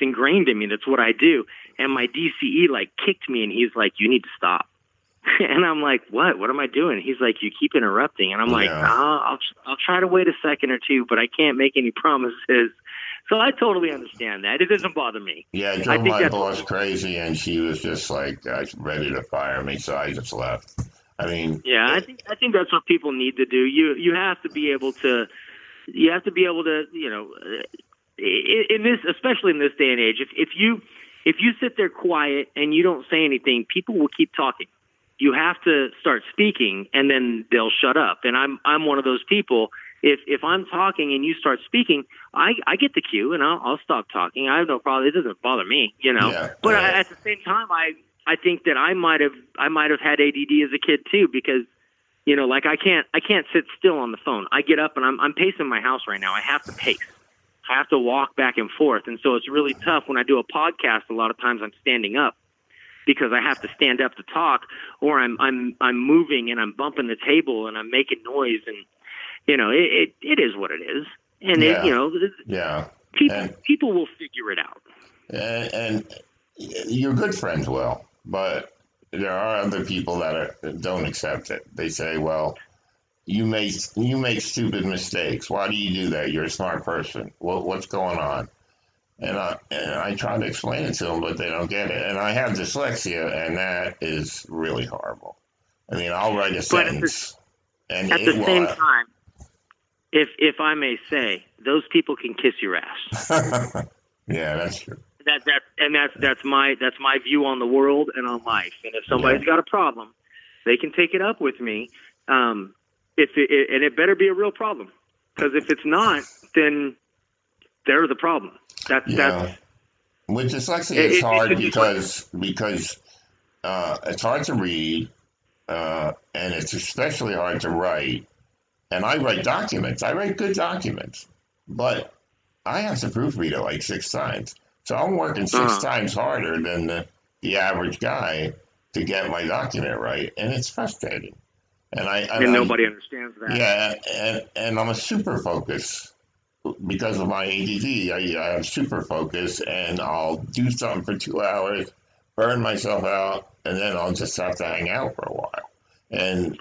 ingrained in me. That's what I do. And my DCE kicked me, and he's like, "You need to stop." And I'm like, what? What am I doing? He's like, "You keep interrupting." And I'm like, I'll try to wait a second or two, but I can't make any promises. So I totally understand that. It doesn't bother me. Yeah, it drove my boss crazy, and she was just like ready to fire me, so I just left. I mean, yeah, I think that's what people need to do. You have to be able to, you know, in this, especially in this day and age, if you sit there quiet and you don't say anything, people will keep talking. You have to start speaking, and then they'll shut up. And I'm one of those people. If I'm talking and you start speaking, I get the cue, and I'll stop talking. I have no problem. It doesn't bother me, you know. Yeah, but at the same time, I think that I might have had ADD as a kid too, because, you know, I can't sit still on the phone. I get up and I'm pacing my house right now. I have to pace. I have to walk back and forth, and so it's really tough when I do a podcast. A lot of times I'm standing up, because I have to stand up to talk, or I'm moving and I'm bumping the table and I'm making noise, and you know, it is what it is, and people will figure it out. And your good friends will, but there are other people that don't accept it. They say, well, you make stupid mistakes. Why do you do that? You're a smart person. What's going on? And I try to explain it to them, but they don't get it. And I have dyslexia, and that is really horrible. I mean, I'll write a sentence. At the same time, if I may say, those people can kiss your ass. Yeah, that's true. That's my view on the world and on life. And if somebody's got a problem, they can take it up with me. It better be a real problem, because if it's not, then they're the problem. That's with dyslexia. It's hard because it's hard to read, and it's especially hard to write. And I write documents. I write good documents, but I have to proofread it like 6 times. So I'm working 6 times harder than the average guy to get my document right, and it's frustrating. And nobody understands that. Yeah, and I'm a super focus because of my ADD. I have super focus, and I'll do something for 2 hours, burn myself out, and then I'll just have to hang out for a while. And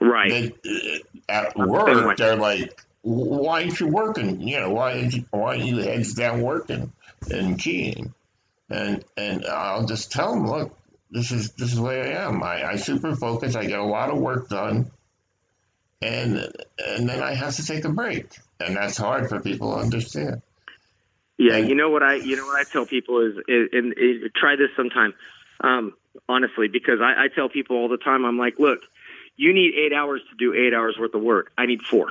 at work, they're like, "Why aren't you working? You know, why are you heads down working and keying?" And I'll just tell them, "Look, this is the way I am. I super focus. I get a lot of work done." And then I have to take a break, and that's hard for people to understand. Yeah, and, you know what I tell people is and try this sometime, honestly, because I tell people all the time, I'm like, look, you need 8 hours to do 8 hours worth of work. I need 4,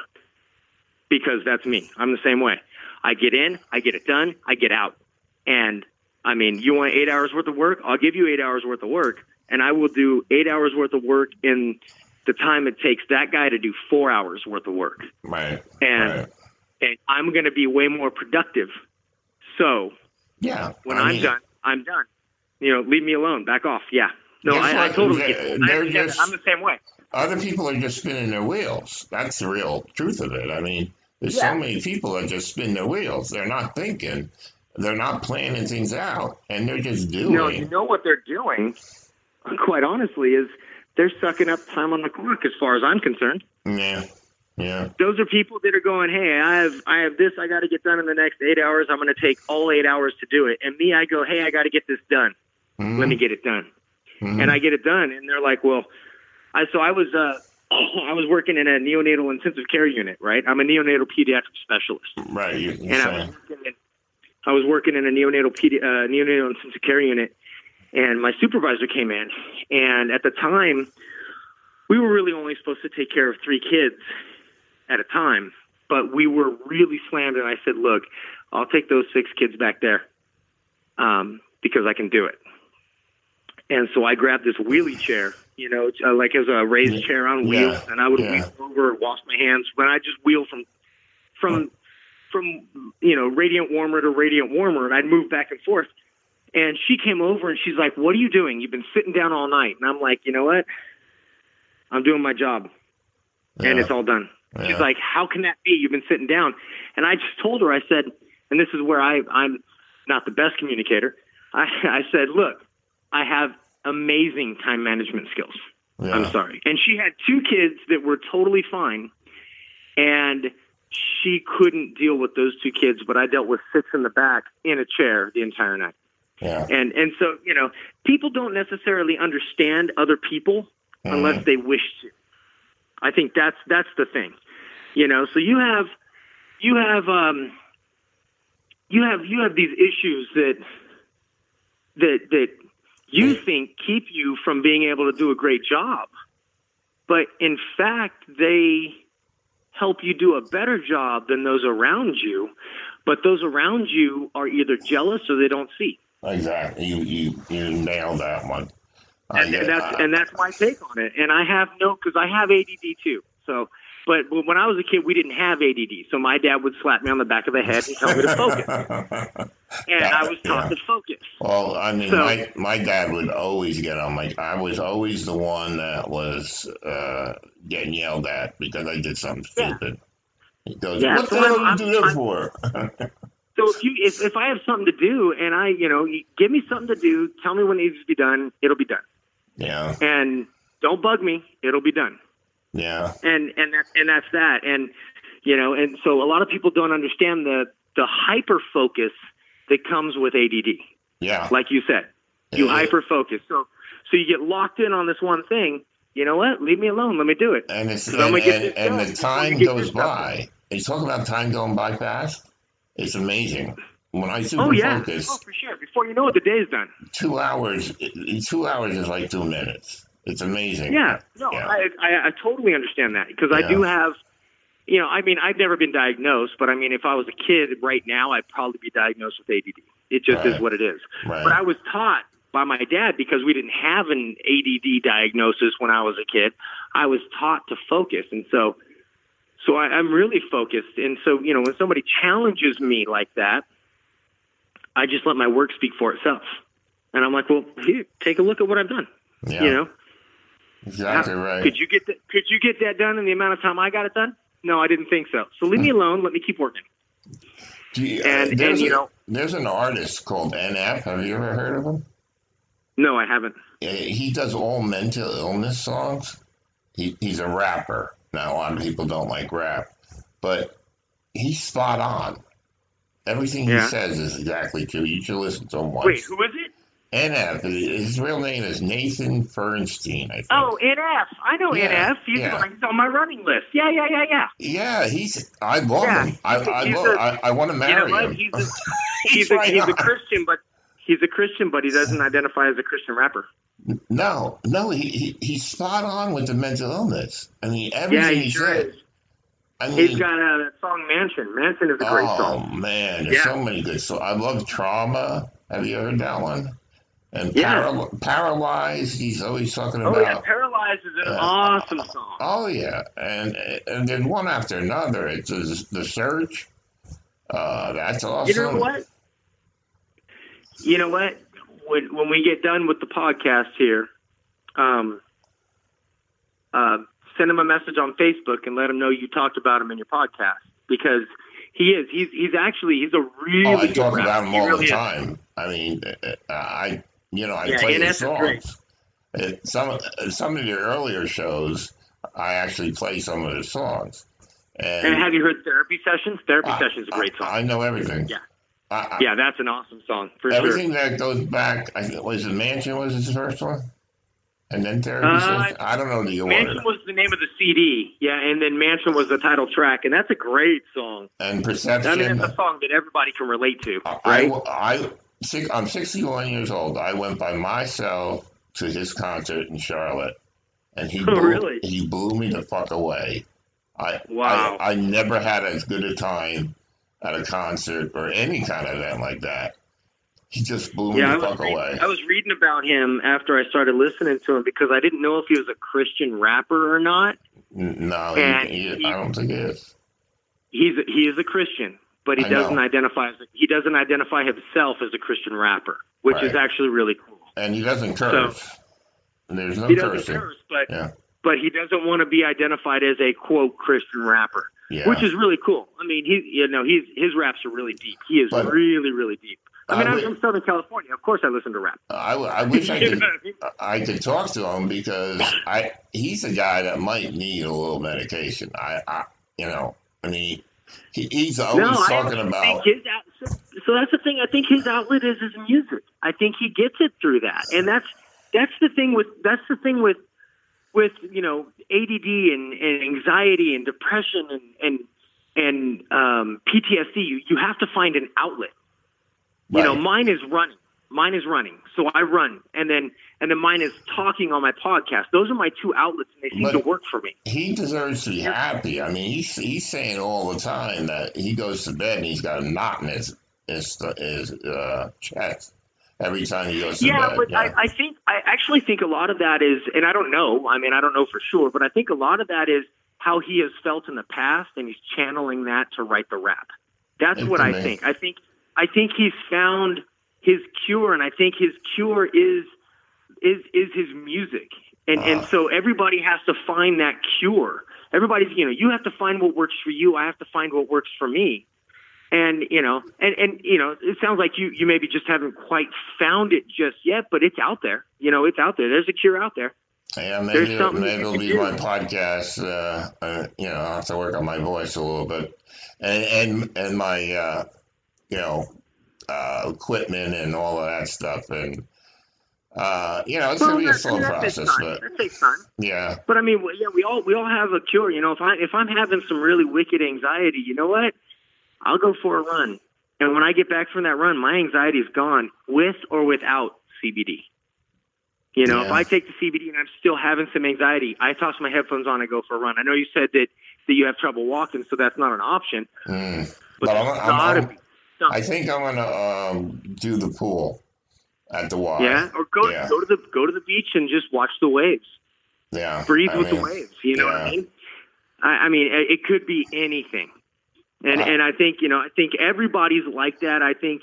because that's me. I'm the same way. I get in, I get it done, I get out. And I mean, you want 8 hours worth of work? I'll give you 8 hours worth of work, and I will do 8 hours worth of work in the time it takes that guy to do 4 hours worth of work. Right. And I'm going to be way more productive. So when I'm done, I'm done, leave me alone, back off. Yeah. No, I totally get it. I'm the same way. Other people are just spinning their wheels. That's the real truth of it. I mean, there's so many people that just spin their wheels. They're not thinking, they're not planning things out, and they're just doing. No, you know what they're doing, quite honestly, is they're sucking up time on the clock, as far as I'm concerned. Yeah. Those are people that are going, hey, I have this I got to get done in the next 8 hours. I'm going to take all 8 hours to do it. And me, I go, hey, I got to get this done. Mm-hmm. Let me get it done. Mm-hmm. And I get it done. And they're like, well, I was working in a neonatal intensive care unit, right? I'm a neonatal pediatric specialist. Right. I was working in a neonatal intensive care unit. And my supervisor came in, and at the time, we were really only supposed to take care of 3 kids at a time, but we were really slammed, and I said, look, I'll take those 6 kids back there because I can do it. And so I grabbed this wheelie chair, like as a raised chair on wheels, and I would wheel over, wash my hands, when I just wheel from radiant warmer to radiant warmer, and I'd move back and forth. And she came over and she's like, what are you doing? You've been sitting down all night. And I'm like, you know what? I'm doing my job. And it's all done. Yeah. She's like, how can that be? You've been sitting down. And I just told her, I said, and this is where I'm not the best communicator. I said, look, I have amazing time management skills. Yeah. I'm sorry. And she had 2 kids that were totally fine. And she couldn't deal with those 2 kids, but I dealt with 6 in the back in a chair the entire night. Yeah. And so, people don't necessarily understand other people unless they wish to. I think that's the thing, so you have these issues that you think keep you from being able to do a great job, but in fact, they help you do a better job than those around you, but those around you are either jealous or they don't see. Exactly. You nailed that one. And that's my take on it. And because I have ADD too. So, but when I was a kid, we didn't have ADD. So my dad would slap me on the back of the head and tell me to focus. And I was taught to focus. Well, I mean, my dad would always get on my, I was always the one that was getting yelled at because I did something stupid. He goes, what the hell did you do that for? So if I have something to do and I, you know, give me something to do, tell me when it needs to be done, it'll be done. Yeah. And don't bug me. It'll be done. Yeah. And that's that. And, you know, and so a lot of people don't understand the hyper focus that comes with ADD. Yeah. Like you said, you hyper focus. So you get locked in on this one thing. You know what? Leave me alone. Let me do it. And the time goes by. You talk about time going by fast. It's amazing. When I super focus. Oh, for sure. Before you know it, the day's done. 2 hours. 2 hours is like 2 minutes. It's amazing. Yeah. No, yeah. I totally understand that because I do have, you know, I mean, I've never been diagnosed, but I mean, if I was a kid right now, I'd probably be diagnosed with ADD. It just is what it is. Right. But I was taught by my dad, because we didn't have an ADD diagnosis when I was a kid, I was taught to focus. And so I'm really focused. And so, you know, when somebody challenges me like that, I just let my work speak for itself. And I'm like, well, here, take a look at what I've done. Yeah. You know? Exactly right. Could you get that done in the amount of time I got it done? No, I didn't think so. So leave me alone. Let me keep working. There's an artist called NF. Have you ever heard of him? No, I haven't. He does all mental illness songs. He's a rapper. Now, a lot of people don't like rap, but he's spot on. Everything he says is exactly true. You should listen to him once. Wait, who is it? NF. His real name is Nathan Fernstein, I think. Oh, NF. I know NF. He's on my running list. Yeah. Yeah, I love him. I want to marry him. He's a Christian, but he's a Christian, but he doesn't identify as a Christian rapper. No, he's spot on with the mental illness. I mean, everything he said. I mean, he's got that song Mansion. Mansion is a great song. Oh, man, there's so many good songs. I love Trauma. Have you heard that one? And Paralyzed, he's always talking about. Oh, yeah, Paralyzed is an awesome song. Oh, yeah, and then one after another. It's The Search. That's awesome. You know what? When we get done with the podcast here, send him a message on Facebook and let him know you talked about him in your podcast, because he's a really good guy. I talk about him all the time. I mean, I play his songs. Some of your earlier shows, I actually play some of his songs. And have you heard Therapy Sessions? Therapy Sessions is a great song. I know everything. Yeah. That's an awesome song. For everything sure. That goes back, was it Mansion was his first one? And then Therapy Sessions? I don't know the order. Mansion was the name of the CD. Yeah, and then Mansion was the title track, and that's a great song. And Perception. I mean, that's a song that everybody can relate to, right? I'm 61 years old. I went by myself to his concert in Charlotte, and he blew me the fuck away. I never had as good a time at a concert or any kind of event like that. He just blew me the fuck away. I was reading about him after I started listening to him because I didn't know if he was a Christian rapper or not. No, I don't think he is. He is a Christian, but he doesn't identify himself as a Christian rapper, which is actually really cool. And he doesn't curse. So, there's no cursing. He doesn't curse, but he doesn't want to be identified as a quote Christian rapper. Yeah. Which is really cool. I mean, his raps are really deep. He is really, really deep. I'm from Southern California. Of course I listen to rap. I wish I could I could talk to him because he's a guy that might need a little medication. He's always talking about. So that's the thing. I think his outlet is his music. I think he gets it through that, and that's the thing with with, you know, ADD and anxiety and depression and PTSD, you have to find an outlet. Right. You know, mine is running. So I run, and then mine is talking on my podcast. Those are my two outlets, and they seem to work for me. He deserves to be happy. I mean, he's saying all the time that he goes to bed and he's got a knot in his chest. Every time he goes to bed. But I actually think a lot of that is, and I don't know. I mean, I don't know for sure, but I think a lot of that is how he has felt in the past, and he's channeling that to write the rap. That's what I think. I think he's found his cure, and I think his cure is his music, and so everybody has to find that cure. Everybody's, you have to find what works for you. I have to find what works for me. And it sounds like you maybe just haven't quite found it just yet, but it's out there. You know, it's out there. There's a cure out there. Yeah, maybe it'll be my podcast. I'll have to work on my voice a little bit, and my equipment and all of that stuff, and it's gonna be a slow process. But that takes time. Yeah. But I mean, yeah, we all have a cure. You know, if I'm having some really wicked anxiety, you know what? I'll go for a run, and when I get back from that run, my anxiety is gone, with or without CBD. You know, If I take the CBD and I'm still having some anxiety, I toss my headphones on and go for a run. I know you said that you have trouble walking, so that's not an option. But I think I'm going to do the pool at the water. Yeah, or go to the beach and just watch the waves. Yeah, breathe with the waves. You know what I mean? I mean, it could be anything, and I think I think everybody's like that. I think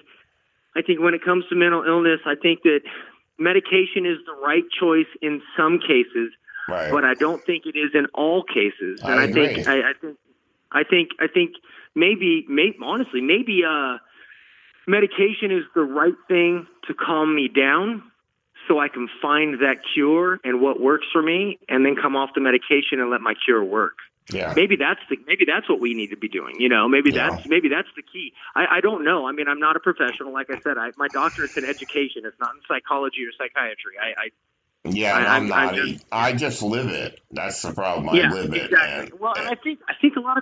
when it comes to mental illness, I think that medication is the right choice in some cases, right, but I don't think it is in all cases. And I think maybe medication is the right thing to calm me down, so I can find that cure and what works for me, and then come off the medication and let my cure work. Yeah. Maybe that's what we need to be doing. You know, maybe that's the key. I don't know. I mean, I'm not a professional. Like I said, my doctorate's in education. It's not in psychology or psychiatry. I just live it. That's the problem. I live it. Exactly. And, well, and I think a lot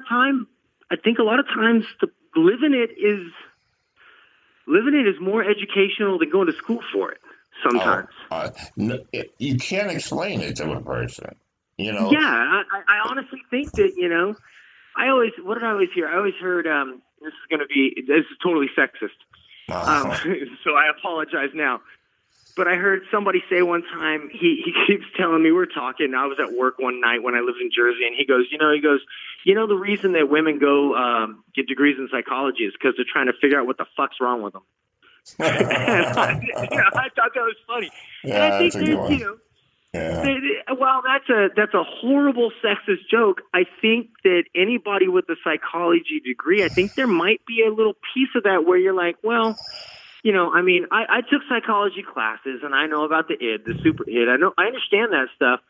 of times living it is more educational than going to school for it. Sometimes you can't explain it to a person. You know. Yeah, I honestly think that, what did I always hear? I always heard, this is totally sexist. So I apologize now. But I heard somebody say one time, he keeps telling me, we're talking, I was at work one night when I lived in Jersey, and he goes, the reason that women go get degrees in psychology is because they're trying to figure out what the fuck's wrong with them. I thought that was funny. Yeah, and I think that's a good one. Yeah. Well, that's a horrible sexist joke. I think that anybody with a psychology degree, I think there might be a little piece of that where you're like, well, I mean, I took psychology classes and I know about the id, the super id. I understand that stuff,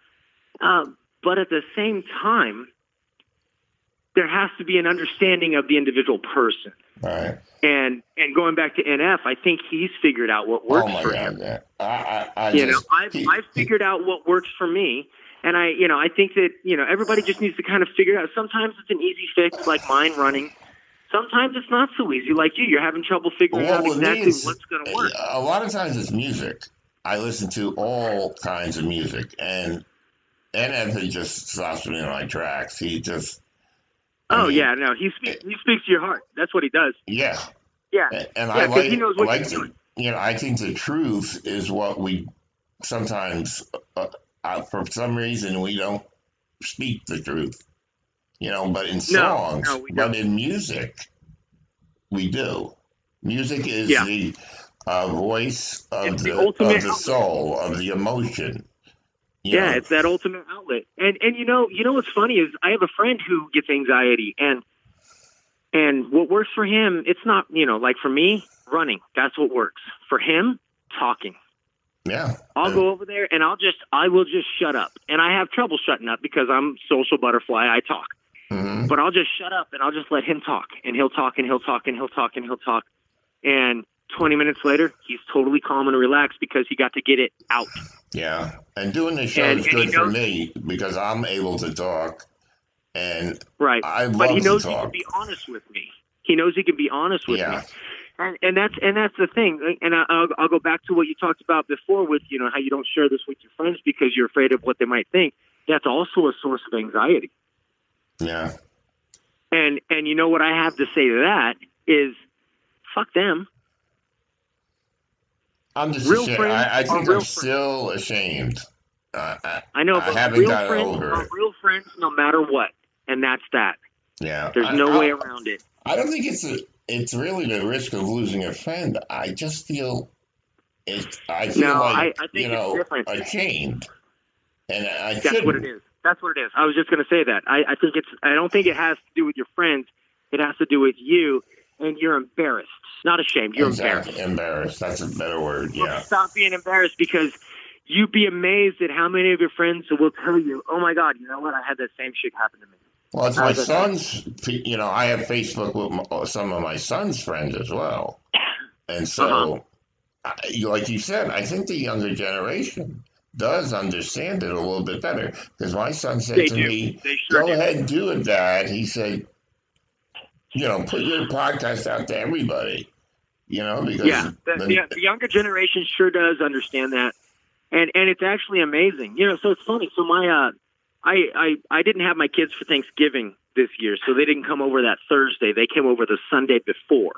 but at the same time, there has to be an understanding of the individual person. All right. And going back to NF, I think he's figured out what works for him. Man. I've figured out what works for me, and I think that everybody just needs to kind of figure it out. Sometimes it's an easy fix, like mine running. Sometimes it's not so easy, like you're having trouble figuring out exactly what's going to work. A lot of times it's music. I listen to all kinds of music, and NF just stops me in my tracks. He just he speaks to your heart. That's what he does. Yeah. Yeah. And I like, he knows what he's doing. I think the truth is what we sometimes, for some reason, we don't speak the truth. But in songs, but in music, we do. Music is the voice of the soul, of the emotion. It's that ultimate outlet. And you know what's funny is I have a friend who gets anxiety, and what works for him, it's not, like for me, running. That's what works. For him, talking. Yeah. I'll go over there and I will just shut up. And I have trouble shutting up because I'm social butterfly. I talk. Mm-hmm. But I'll just shut up and I'll just let him talk. And he'll talk and he'll talk and he'll talk and he'll talk. And 20 minutes later, he's totally calm and relaxed because he got to get it out. Yeah, and doing the show is good for me because I'm able to talk, and I love to talk. But he knows he can be honest with me. He knows he can be honest with me, and that's the thing. And I'll go back to what you talked about before with how you don't share this with your friends because you're afraid of what they might think. That's also a source of anxiety. Yeah. And you know what I have to say to that is, fuck them. I'm just real ashamed. I think I'm still ashamed. I know, but real friends, no matter what, and that's that. Yeah, there's no way around it. I don't think it's really the risk of losing a friend. I just feel it. I think it's different. Ashamed, and that's what it is. That's what it is. I was just going to say that. I don't think it has to do with your friends. It has to do with you. and you're embarrassed. Not ashamed. You're embarrassed. Embarrassed. That's a better word. Yeah. Stop being embarrassed, because you'd be amazed at how many of your friends will tell you, oh, my God, you know what? I had that same shit happen to me. Well, it's my son's, you know, I have Facebook with some of my son's friends as well. And so, like you said, I think the younger generation does understand it a little bit better. Because my son said me, go ahead and do it, Dad. He said, you know, put your podcast out to everybody, you know, because the younger generation sure does understand that. And it's actually amazing. You know, so it's funny. So my I didn't have my kids for Thanksgiving this year, so they didn't come over that Thursday. They came over the Sunday before.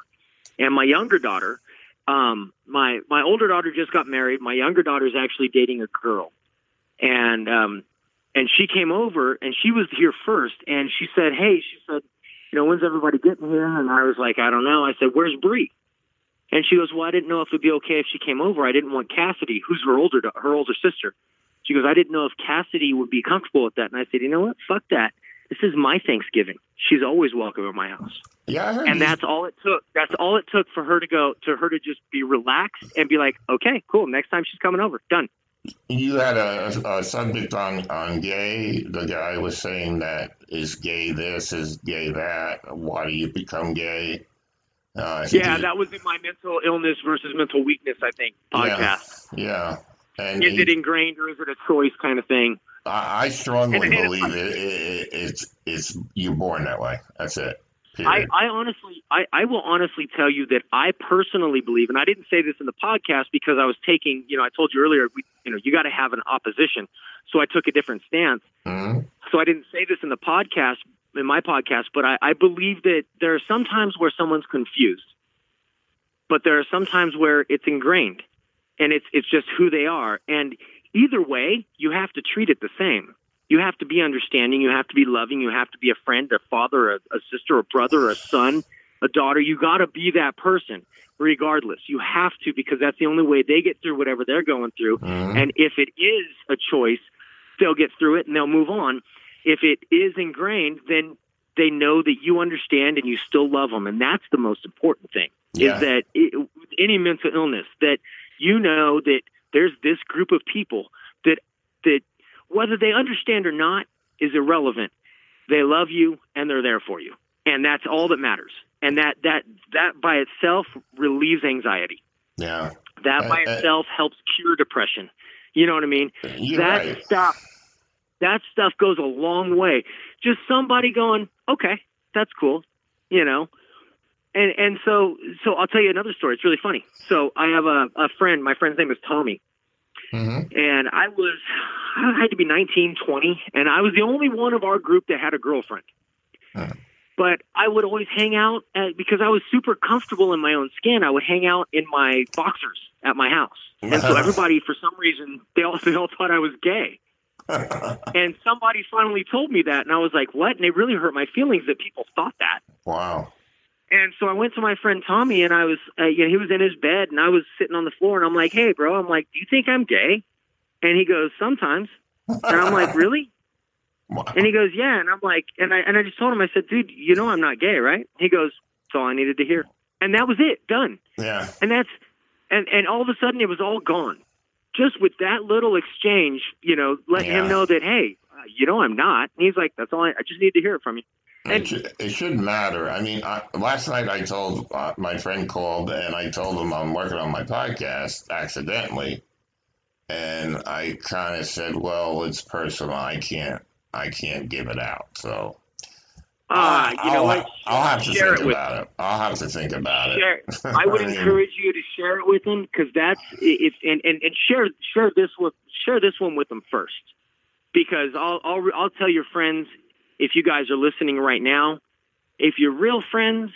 And my younger daughter, my older daughter just got married. My younger daughter's actually dating a girl. And she came over, and she was here first, and she said, hey, she said, you know, when's everybody getting here? And I was like, I don't know. I said, where's Bree? And she goes, well, I didn't know if it would be okay if she came over. I didn't want Cassidy, who's her older sister. She goes, I didn't know if Cassidy would be comfortable with that. And I said, you know what? Fuck that. This is my Thanksgiving. She's always welcome at my house. Yeah, and that's all it took. That's all it took for her to just be relaxed and be like, okay, cool. Next time she's coming over. Done. You had a subject on gay. The guy was saying that is gay this, is gay that. Why do you become gay? That was in my mental illness versus mental weakness, I think, podcast. Yeah. And is it ingrained or is it a choice kind of thing? I strongly believe it's you're born that way. That's it. I will honestly tell you that I personally believe, and I didn't say this in the podcast because I was taking, you know, I told you earlier, you got to have an opposition. So I took a different stance. Mm-hmm. So I didn't say this in the podcast, in my podcast, but I believe that there are some times where someone's confused, but there are some times where it's ingrained and it's just who they are. And either way, you have to treat it the same. You have to be understanding. You have to be loving. You have to be a friend, a father, a sister, a brother, a son, a daughter. You got to be that person regardless. You have to, because that's the only way they get through whatever they're going through. Mm-hmm. And if it is a choice, they'll get through it and they'll move on. If it is ingrained, then they know that you understand and you still love them. And that's the most important thing, is that with any mental illness, that you know that there's this group of people that whether they understand or not is irrelevant. They love you and they're there for you. And that's all that matters. And that by itself relieves anxiety. Yeah. That by itself helps cure depression. You know what I mean? That stuff goes a long way. Just somebody going, okay, that's cool, you know. And so I'll tell you another story. It's really funny. So I have a friend. My friend's name is Tommy. Mm-hmm. And I had to be 19, 20, and I was the only one of our group that had a girlfriend. Uh-huh. But I would always hang out because I was super comfortable in my own skin. I would hang out in my boxers at my house. And so everybody, for some reason, they all thought I was gay. And somebody finally told me that, and I was like, what? And it really hurt my feelings that people thought that. Wow. And so I went to my friend Tommy, and I was, he was in his bed, and I was sitting on the floor, and I'm like, hey, bro, I'm like, do you think I'm gay? And he goes, sometimes. And I'm like, really? Wow. And he goes, yeah. And I'm like, and I just told him, I said, dude, you know I'm not gay, right? He goes, that's all I needed to hear. And that was it, done. Yeah. And and all of a sudden it was all gone. Just with that little exchange, you know, letting him know that, hey, you know I'm not. And he's like, that's all I just need to hear it from you. It shouldn't matter. I mean, last night I told my friend called and I told him I'm working on my podcast accidentally. And I kind of said, well, it's personal. I can't give it out. So I'll have to think about it. I'll have to think about it. I would encourage you to share it with them because share this one with them first, because I'll tell your friends. If you guys are listening right now, if you're real friends,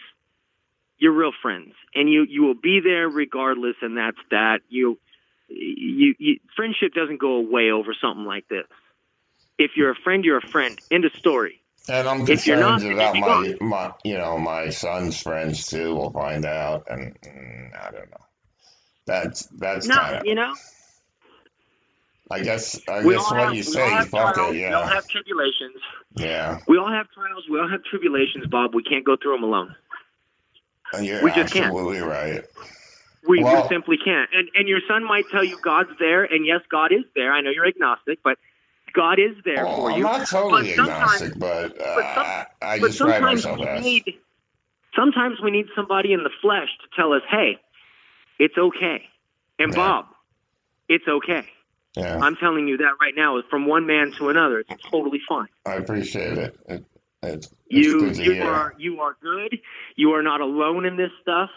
and you will be there regardless. And that's that. You friendship doesn't go away over something like this. If you're a friend, you're a friend. End of story. And I'm concerned about my son's friends too. We'll find out, and I don't know. That's not, you know. I guess what you say is bucket, yeah. We all have tribulations. Yeah. We all have trials. We all have tribulations, Bob. We can't go through them alone. You're we just absolutely can't. Right. We simply can't. And your son might tell you God's there, and yes, God is there. I know you're agnostic, but God is there for you. I'm not totally agnostic, sometimes we need somebody in the flesh to tell us, hey, it's okay. And yeah. Bob, it's okay. Yeah. I'm telling you that right now, from one man to another, it's totally fine. I appreciate it. You are good. You are not alone in this stuff.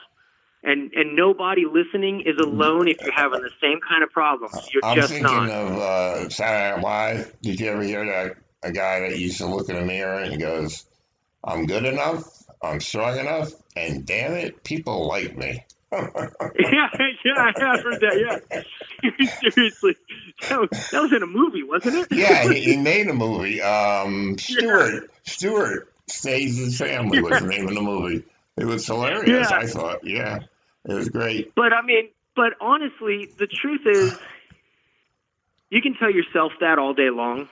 And nobody listening is alone if you're having the same kind of problems. I'm thinking of Saturday Night Live. Did you ever hear that a guy that used to look in the mirror and goes, I'm good enough, I'm strong enough, and damn it, people like me. yeah, I heard that, yeah. Seriously. That was in a movie, wasn't it? Yeah, he made a movie. Stewart Saves His Family was the name of the movie. It was hilarious, yeah. I thought. Yeah, it was great. But, I mean, honestly, the truth is, you can tell yourself that all day long,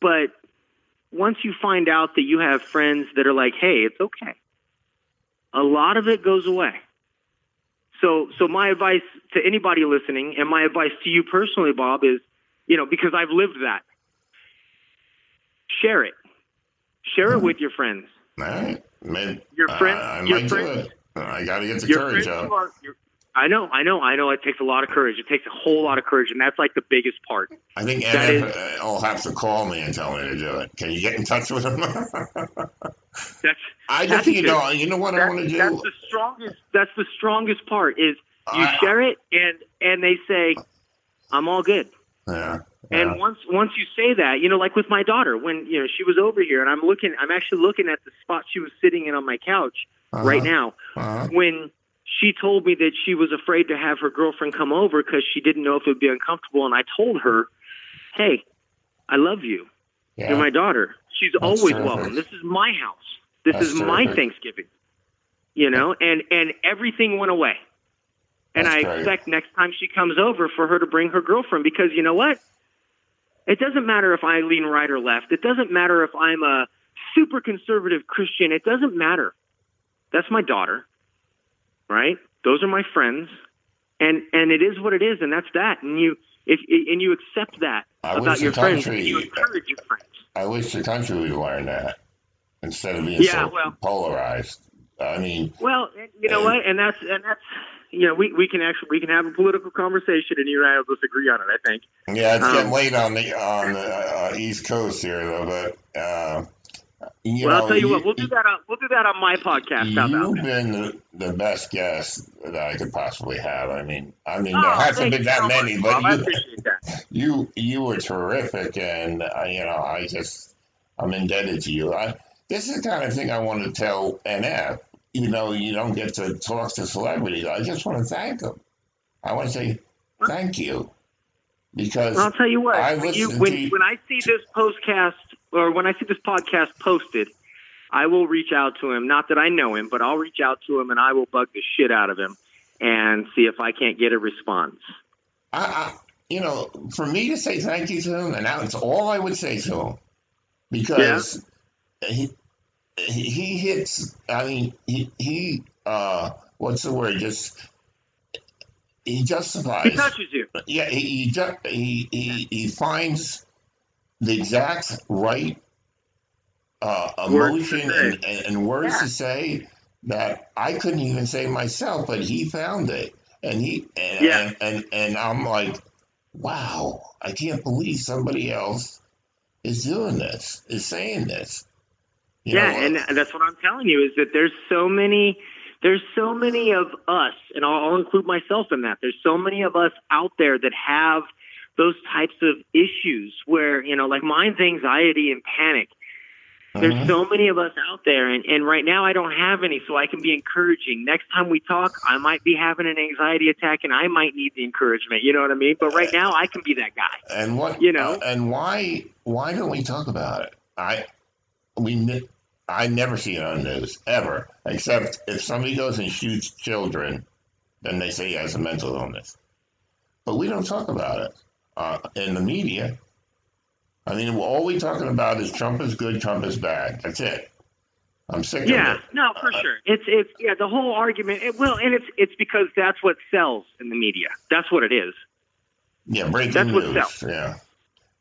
but once you find out that you have friends that are like, hey, it's okay, a lot of it goes away. So my advice to anybody listening, and my advice to you personally, Bob, is, because I've lived that, share it. Share it with your friends. All right. Man, your friends. I gotta get the courage up. I know. It takes a lot of courage. It takes a whole lot of courage, and that's like the biggest part. I think NF will have to call me and tell me to do it. Can you get in touch with him? I want to do. That's the strongest. That's the strongest part is share it, and they say, "I'm all good." Yeah. And once you say that, like with my daughter, when she was over here, and I'm actually looking at the spot she was sitting in on my couch right now. When she told me that she was afraid to have her girlfriend come over because she didn't know if it would be uncomfortable, and I told her, "Hey, I love you. Yeah. You're my daughter. She's always welcome. This is my house. This is my Thanksgiving." And everything went away. And I expect next time she comes over for her to bring her girlfriend, because you know what? It doesn't matter if I lean right or left. It doesn't matter if I'm a super conservative Christian. It doesn't matter. That's my daughter, right? Those are my friends, and it is what it is, and that's that. And you accept that about your friends, and you encourage your friends. I wish the country would learn that instead of being so polarized. I mean, what? And that's. We can have a political conversation, and you and I will disagree on it, I think. Yeah, it's getting late on the East Coast here, though. But I'll tell you what, we'll do that on my podcast. You've been the best guest that I could possibly have. I mean, there hasn't been that many, but I appreciate that. You were terrific, and I'm indebted to you. This is the kind of thing I want to tell NF. You don't get to talk to celebrities. I just want to thank them. I want to say thank you, because I'll tell you what. When I see this podcast, or when I see this podcast posted, I will reach out to him. Not that I know him, but I'll reach out to him and I will bug the shit out of him and see if I can't get a response. For me to say thank you to him, and that's all I would say to him, because he hits. I mean, he what's the word? He justifies. He touches you. Yeah, he finds the exact right emotion and words to say that I couldn't even say myself, but he found it, and I'm like, wow, I can't believe somebody else is doing this, is saying this. And that's what I'm telling you, is that there's so many of us, and I'll include myself in that. There's so many of us out there that have those types of issues where, like mine's anxiety and panic. There's so many of us out there, and right now I don't have any, so I can be encouraging. Next time we talk, I might be having an anxiety attack, and I might need the encouragement. You know what I mean? But right now I can be that guy. And what and why don't we talk about it? I never see it on news, ever, except if somebody goes and shoots children, then they say he has a mental illness. But we don't talk about it in the media. I mean, all we're talking about is Trump is good, Trump is bad. That's it. I'm sick of it. Yeah, no, for sure. It's yeah, the whole argument. It's because that's what sells in the media. That's what it is. Yeah, breaking news. What sells.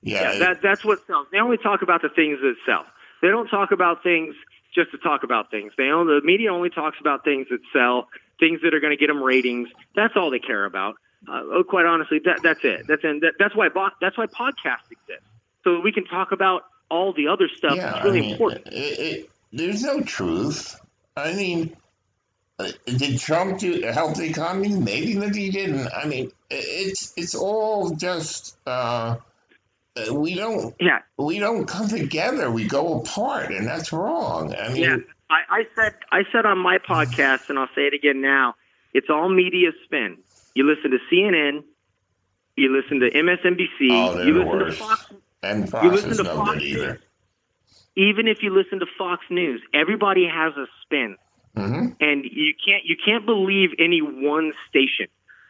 Yeah. That's what sells. They only talk about the things that sell. They don't talk about things just to talk about things. The media only talks about things that sell, things that are going to get them ratings. That's all they care about. Quite honestly, that's it. That's why podcasts exist, so we can talk about all the other stuff. Yeah, that's really important. There's no truth. I mean, did Trump help the economy? Maybe, but he didn't. I mean, it's all just we don't come together. We go apart, and that's wrong. I mean, I said on my podcast, and I'll say it again now. It's all media spin. You listen to CNN, you listen to MSNBC, to Fox, and Fox, you listen to Fox News. Even if you listen to Fox News, everybody has a spin, and you can't believe any one station.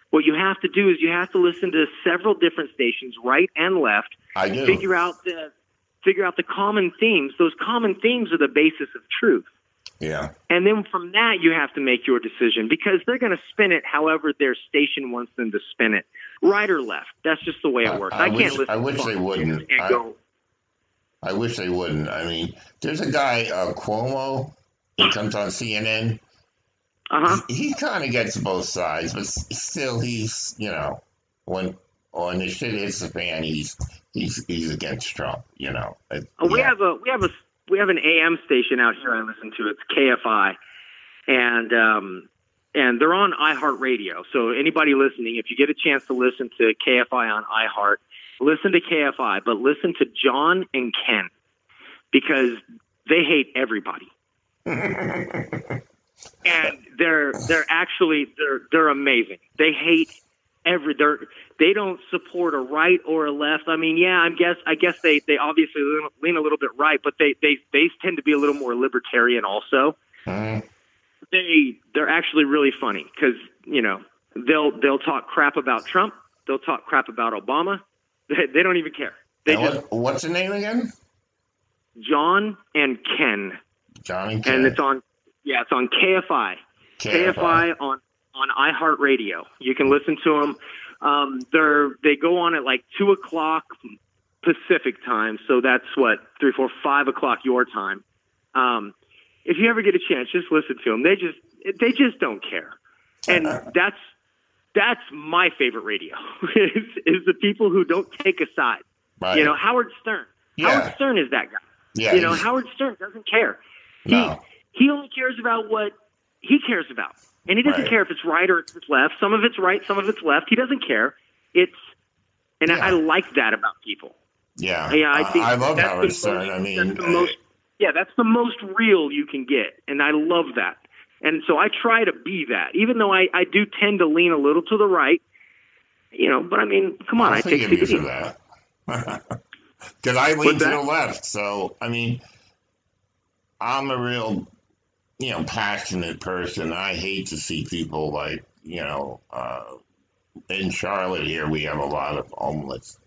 What you have to do is you have to listen to several different stations, right and left, figure out the common themes. Those common themes are the basis of truth. Yeah. And then from that, you have to make your decision, because they're going to spin it however their station wants them to spin it, right or left. That's just the way it works. I wish they wouldn't. I mean, there's a guy, Cuomo, he comes on CNN. Uh-huh. He kind of gets both sides, but still he's, when the shit hits the fan, he's against Trump, We have an AM station out here I listen to. It's KFI, and they're on iHeart Radio. So anybody listening, if you get a chance to listen to KFI on iHeart, listen to KFI, but listen to John and Ken, because they hate everybody, and they're actually amazing. They hate they don't support a right or a left. I mean, I guess they obviously lean a little bit right, but they tend to be a little more libertarian also. They're actually really funny, because they'll talk crap about Trump, they'll talk crap about Obama. They don't even care. What's the name again? John and Ken. John and Ken. And it's on KFI. KFI on iHeartRadio. You can listen to them. They go on at like 2 o'clock Pacific time, so that's 3, 4, 5 o'clock your time. If you ever get a chance, just listen to them. They just don't care. And that's my favorite radio, is the people who don't take a side. Right. Howard Stern. Yeah. Howard Stern is that guy. Yeah, Howard Stern doesn't care. No. He only cares about what he cares about. And he doesn't care if it's right or if it's left. Some of it's right, some of it's left. He doesn't care. I like that about people. Yeah. I love Howard Stern. That's the most real you can get. And I love that. And so I try to be that, even though I do tend to lean a little to the right, but I mean, come on. I take CBD for that. Because I lean to the left. So, I mean, I'm a real, passionate person. I hate to see people like, in Charlotte here, we have a lot of homeless.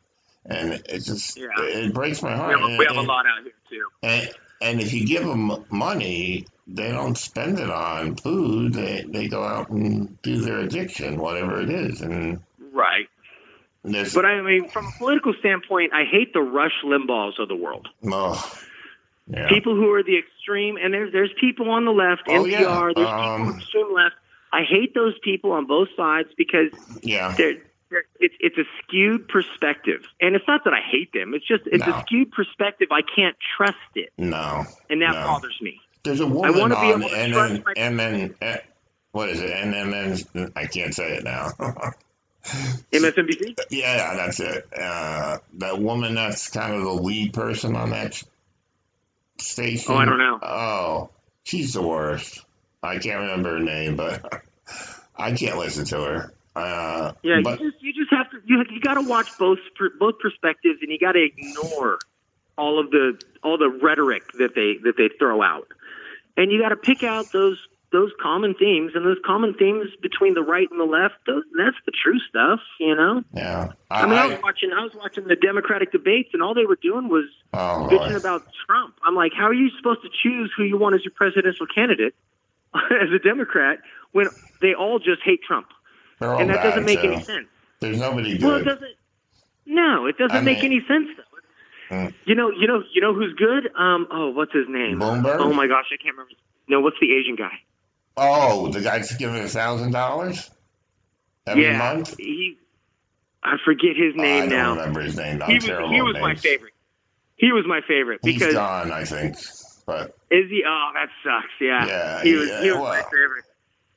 And it just, it breaks my heart. We have a lot out here, too. And if you give them money, they don't spend it on food. They go out and do their addiction, whatever it is. Right. But I mean, from a political standpoint, I hate the Rush Limbaughs of the world. Oh, yeah. People who are the extreme, and there's people on the left, NPR, there's people on the extreme left. I hate those people on both sides, because it's a skewed perspective. And it's not that I hate them. It's just a skewed perspective. I can't trust it. No. And that bothers me. There's a woman on MSNBC. I can't say it now. MSNBC? Yeah, that's it. That woman that's kind of the lead person on that station. Oh, I don't know. Oh, she's the worst. I can't remember her name, but I can't listen to her. You just have to. You got to watch both perspectives, and you got to ignore all the rhetoric that they throw out. And you got to pick out those those common themes, and those common themes between the right and the left, that's the true stuff, you know? Yeah. I was watching the Democratic debates, and all they were doing was bitching about Trump. I'm like, how are you supposed to choose who you want as your presidential candidate as a Democrat when they all just hate Trump? And that doesn't make any sense. There's nobody good. Well, it doesn't. No, it doesn't make any sense, though. You know who's good? What's his name? Bloomberg? Oh my gosh, I can't remember. No, what's the Asian guy? Oh, the guy that's giving $1,000 every month? I forget his name now. I don't remember his name. He was my favorite. He was my favorite because he's gone, I think. But is he? Oh, that sucks. Yeah. He was my favorite.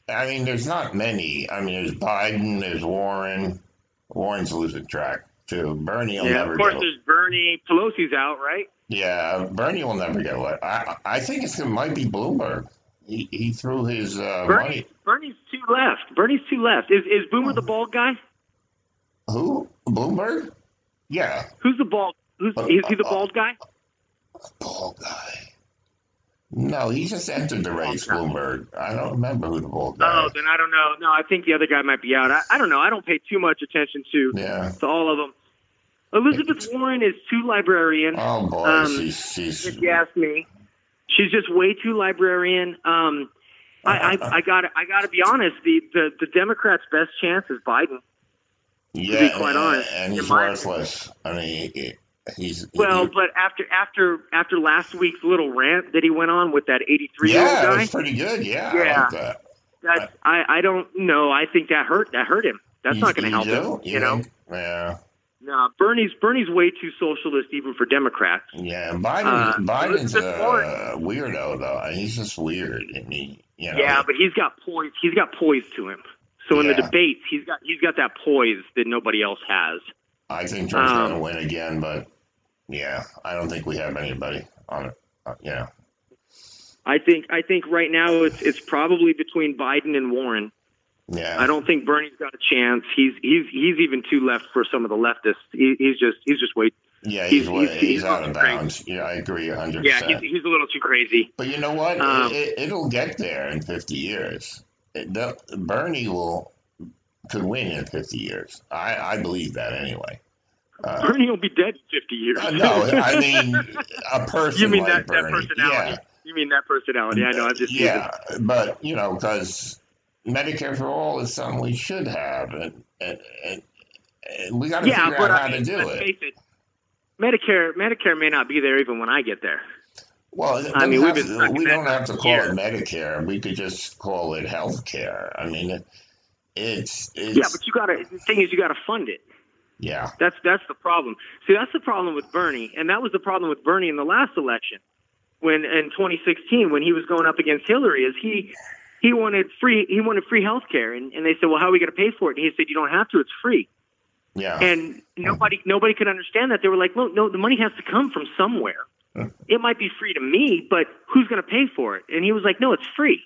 I mean, there's not many. I mean, there's Biden. There's Warren. Warren's losing track. Too. Bernie will never go. Of course, there's Bernie. Pelosi's out, right? Yeah, Bernie will never get away. I think it might be Bloomberg. He threw his money. Bernie's too left. Is Boomer the bald guy? Who? Bloomberg? Yeah. Is he the bald guy? Bald guy. No, he just entered the race, Bloomberg. I don't remember who the bald guy is. Oh, then I don't know. No, I think the other guy might be out. I don't know. I don't pay too much attention to all of them. Elizabeth Warren is too librarian. Oh, boy. She's if you ask me. She's just way too librarian. I got to be honest. The Democrats' best chance is Biden. Yeah, to be quite honest. And he's worthless. I mean, but after last week's little rant that he went on with that 83-year-old guy, it was pretty good. Yeah. I like that. I don't know. I think that hurt him. That's not going to help him. You know? Yeah. No, Bernie's way too socialist even for Democrats. Yeah, Biden's a weirdo though. He's just weird. I mean, you know. Yeah, but he's got poise. He's got poise to him. So in the debates, he's got that poise that nobody else has. I think Trump's going to win again, but. Yeah, I don't think we have anybody on it. Yeah, I think right now it's probably between Biden and Warren. Yeah, I don't think Bernie's got a chance. He's even too left for some of the leftists. He's just way. Yeah, he's out of bounds. Yeah, I agree 100%. Yeah, he's a little too crazy. But you know what? It'll get there in 50 years. Bernie could win in 50 years. I believe that anyway. Bernie will be dead in 50 years. No, I mean a person. You mean like that personality? Yeah. You mean that personality? I know. I'm just teasing. But you know, because Medicare for all is something we should have, and we got to figure out how to do it. Medicare may not be there even when I get there. Well, I mean, we don't have to call it Medicare. We could just call it health care. I mean, it's but the thing is, you got to fund it. Yeah, that's the problem. See, that's the problem with Bernie, and that was the problem with Bernie in the last election, when in 2016 when he was going up against Hillary, is he wanted free health care, and they said, well, how are we going to pay for it? And he said, you don't have to; it's free. Yeah, and nobody could understand that. They were like, no, the money has to come from somewhere. It might be free to me, but who's going to pay for it? And he was like, no, it's free.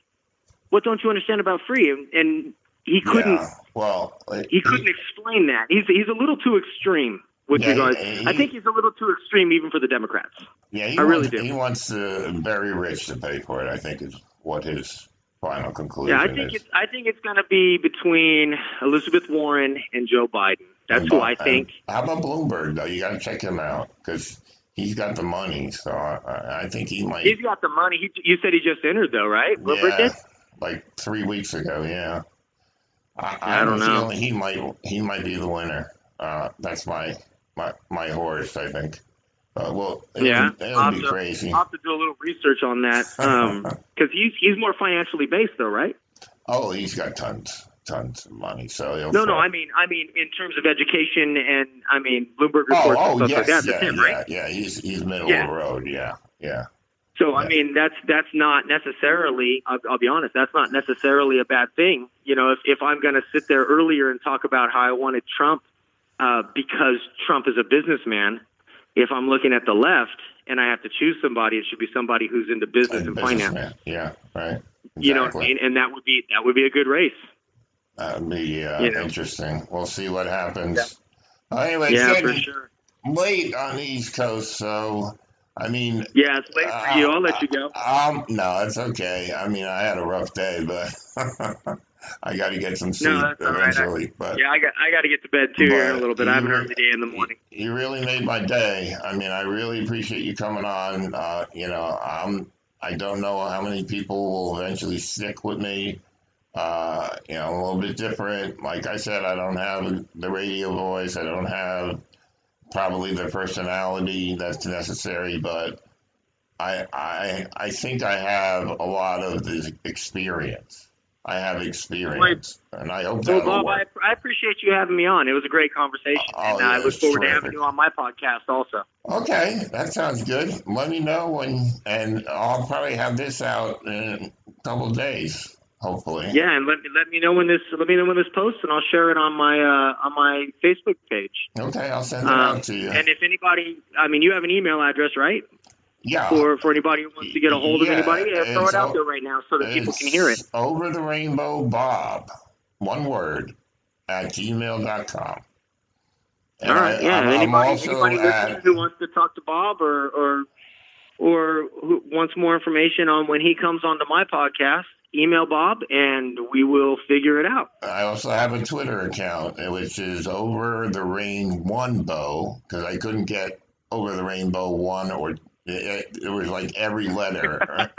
What don't you understand about free? And he couldn't. Yeah. Well, he couldn't explain that. He's a little too extreme with regards. I think he's a little too extreme even for the Democrats. Yeah, I really do. He wants the very rich to pay for it. I think is what his final conclusion is. Yeah, I think it's going to be between Elizabeth Warren and Joe Biden. That's who I think. How about Bloomberg though? You got to check him out because he's got the money. So I think he might. He's got the money. You said he just entered though, right? Bloomberg did? Like 3 weeks ago. Yeah. I don't know. He might be the winner. That's my horse, I think. Well, it'll be crazy. I'll have to do a little research on that because he's more financially based, though, right? Oh, he's got tons of money. So I mean in terms of education, and I mean Bloomberg reports and stuff like that. That's him, right? Yeah, he's middle of the road. Yeah. So, I mean, that's not necessarily, I'll be honest, that's not necessarily a bad thing. You know, if I'm going to sit there earlier and talk about how I wanted Trump because Trump is a businessman, if I'm looking at the left and I have to choose somebody, it should be somebody who's into business and finance. Yeah, right. Exactly. You know what I mean? And that would be a good race. That would be interesting. We'll see what happens. Yeah. Anyway, it's getting late on the East Coast, so... I mean, yeah, it's late for you. I'll let you go. No, it's okay. I mean, I had a rough day, but I got to get some sleep eventually. Right. But yeah, I got to get to bed too here in a little bit. I have an early day in the morning. You really made my day. I mean, I really appreciate you coming on. You know, I don't know how many people will eventually stick with me. You know, I'm a little bit different. Like I said, I don't have the radio voice. I don't have probably the personality that's necessary, but I think I have a lot of the experience. I have experience, and I hope that. Well, Bob, I appreciate you having me on. It was a great conversation, and I look forward to having you on my podcast also. Okay, that sounds good. Let me know when, and I'll probably have this out in a couple of days, hopefully. Yeah, and let me know when this posts, and I'll share it on my Facebook page. Okay, I'll send it out to you. And if anybody, I mean, you have an email address, right? Yeah. For anybody who wants to get a hold of anybody, throw it out there right now so that people can hear it. Over the Rainbow Bob, one word, at gmail.com. All right, Anybody listening who wants to talk to Bob or who wants more information on when he comes onto my podcast, email Bob and we will figure it out. I also have a Twitter account, which is Over the Rain One Bow, because I couldn't get Over the Rainbow One or It was like every letter.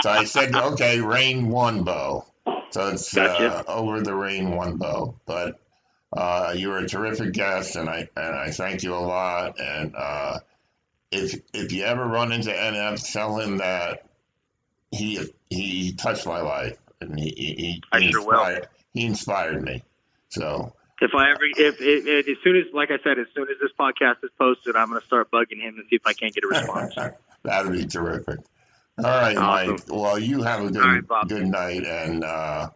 So I said, okay, Rain One Bow. So it's Over the Rain One Bow. But you were a terrific guest, and I thank you a lot. And if you ever run into NF, tell him that he touched my life, and he inspired me. So. If I ever, if as soon as, like I said, as soon as this podcast is posted, I'm going to start bugging him and see if I can't get a response. That would be terrific. All right, awesome. Mike. Well, you have a good night, and I'm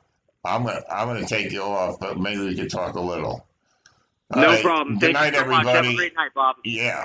gonna take you off, but maybe we could talk a little. All right. No problem. Good night, everybody. Have a great night, Bob. Yeah.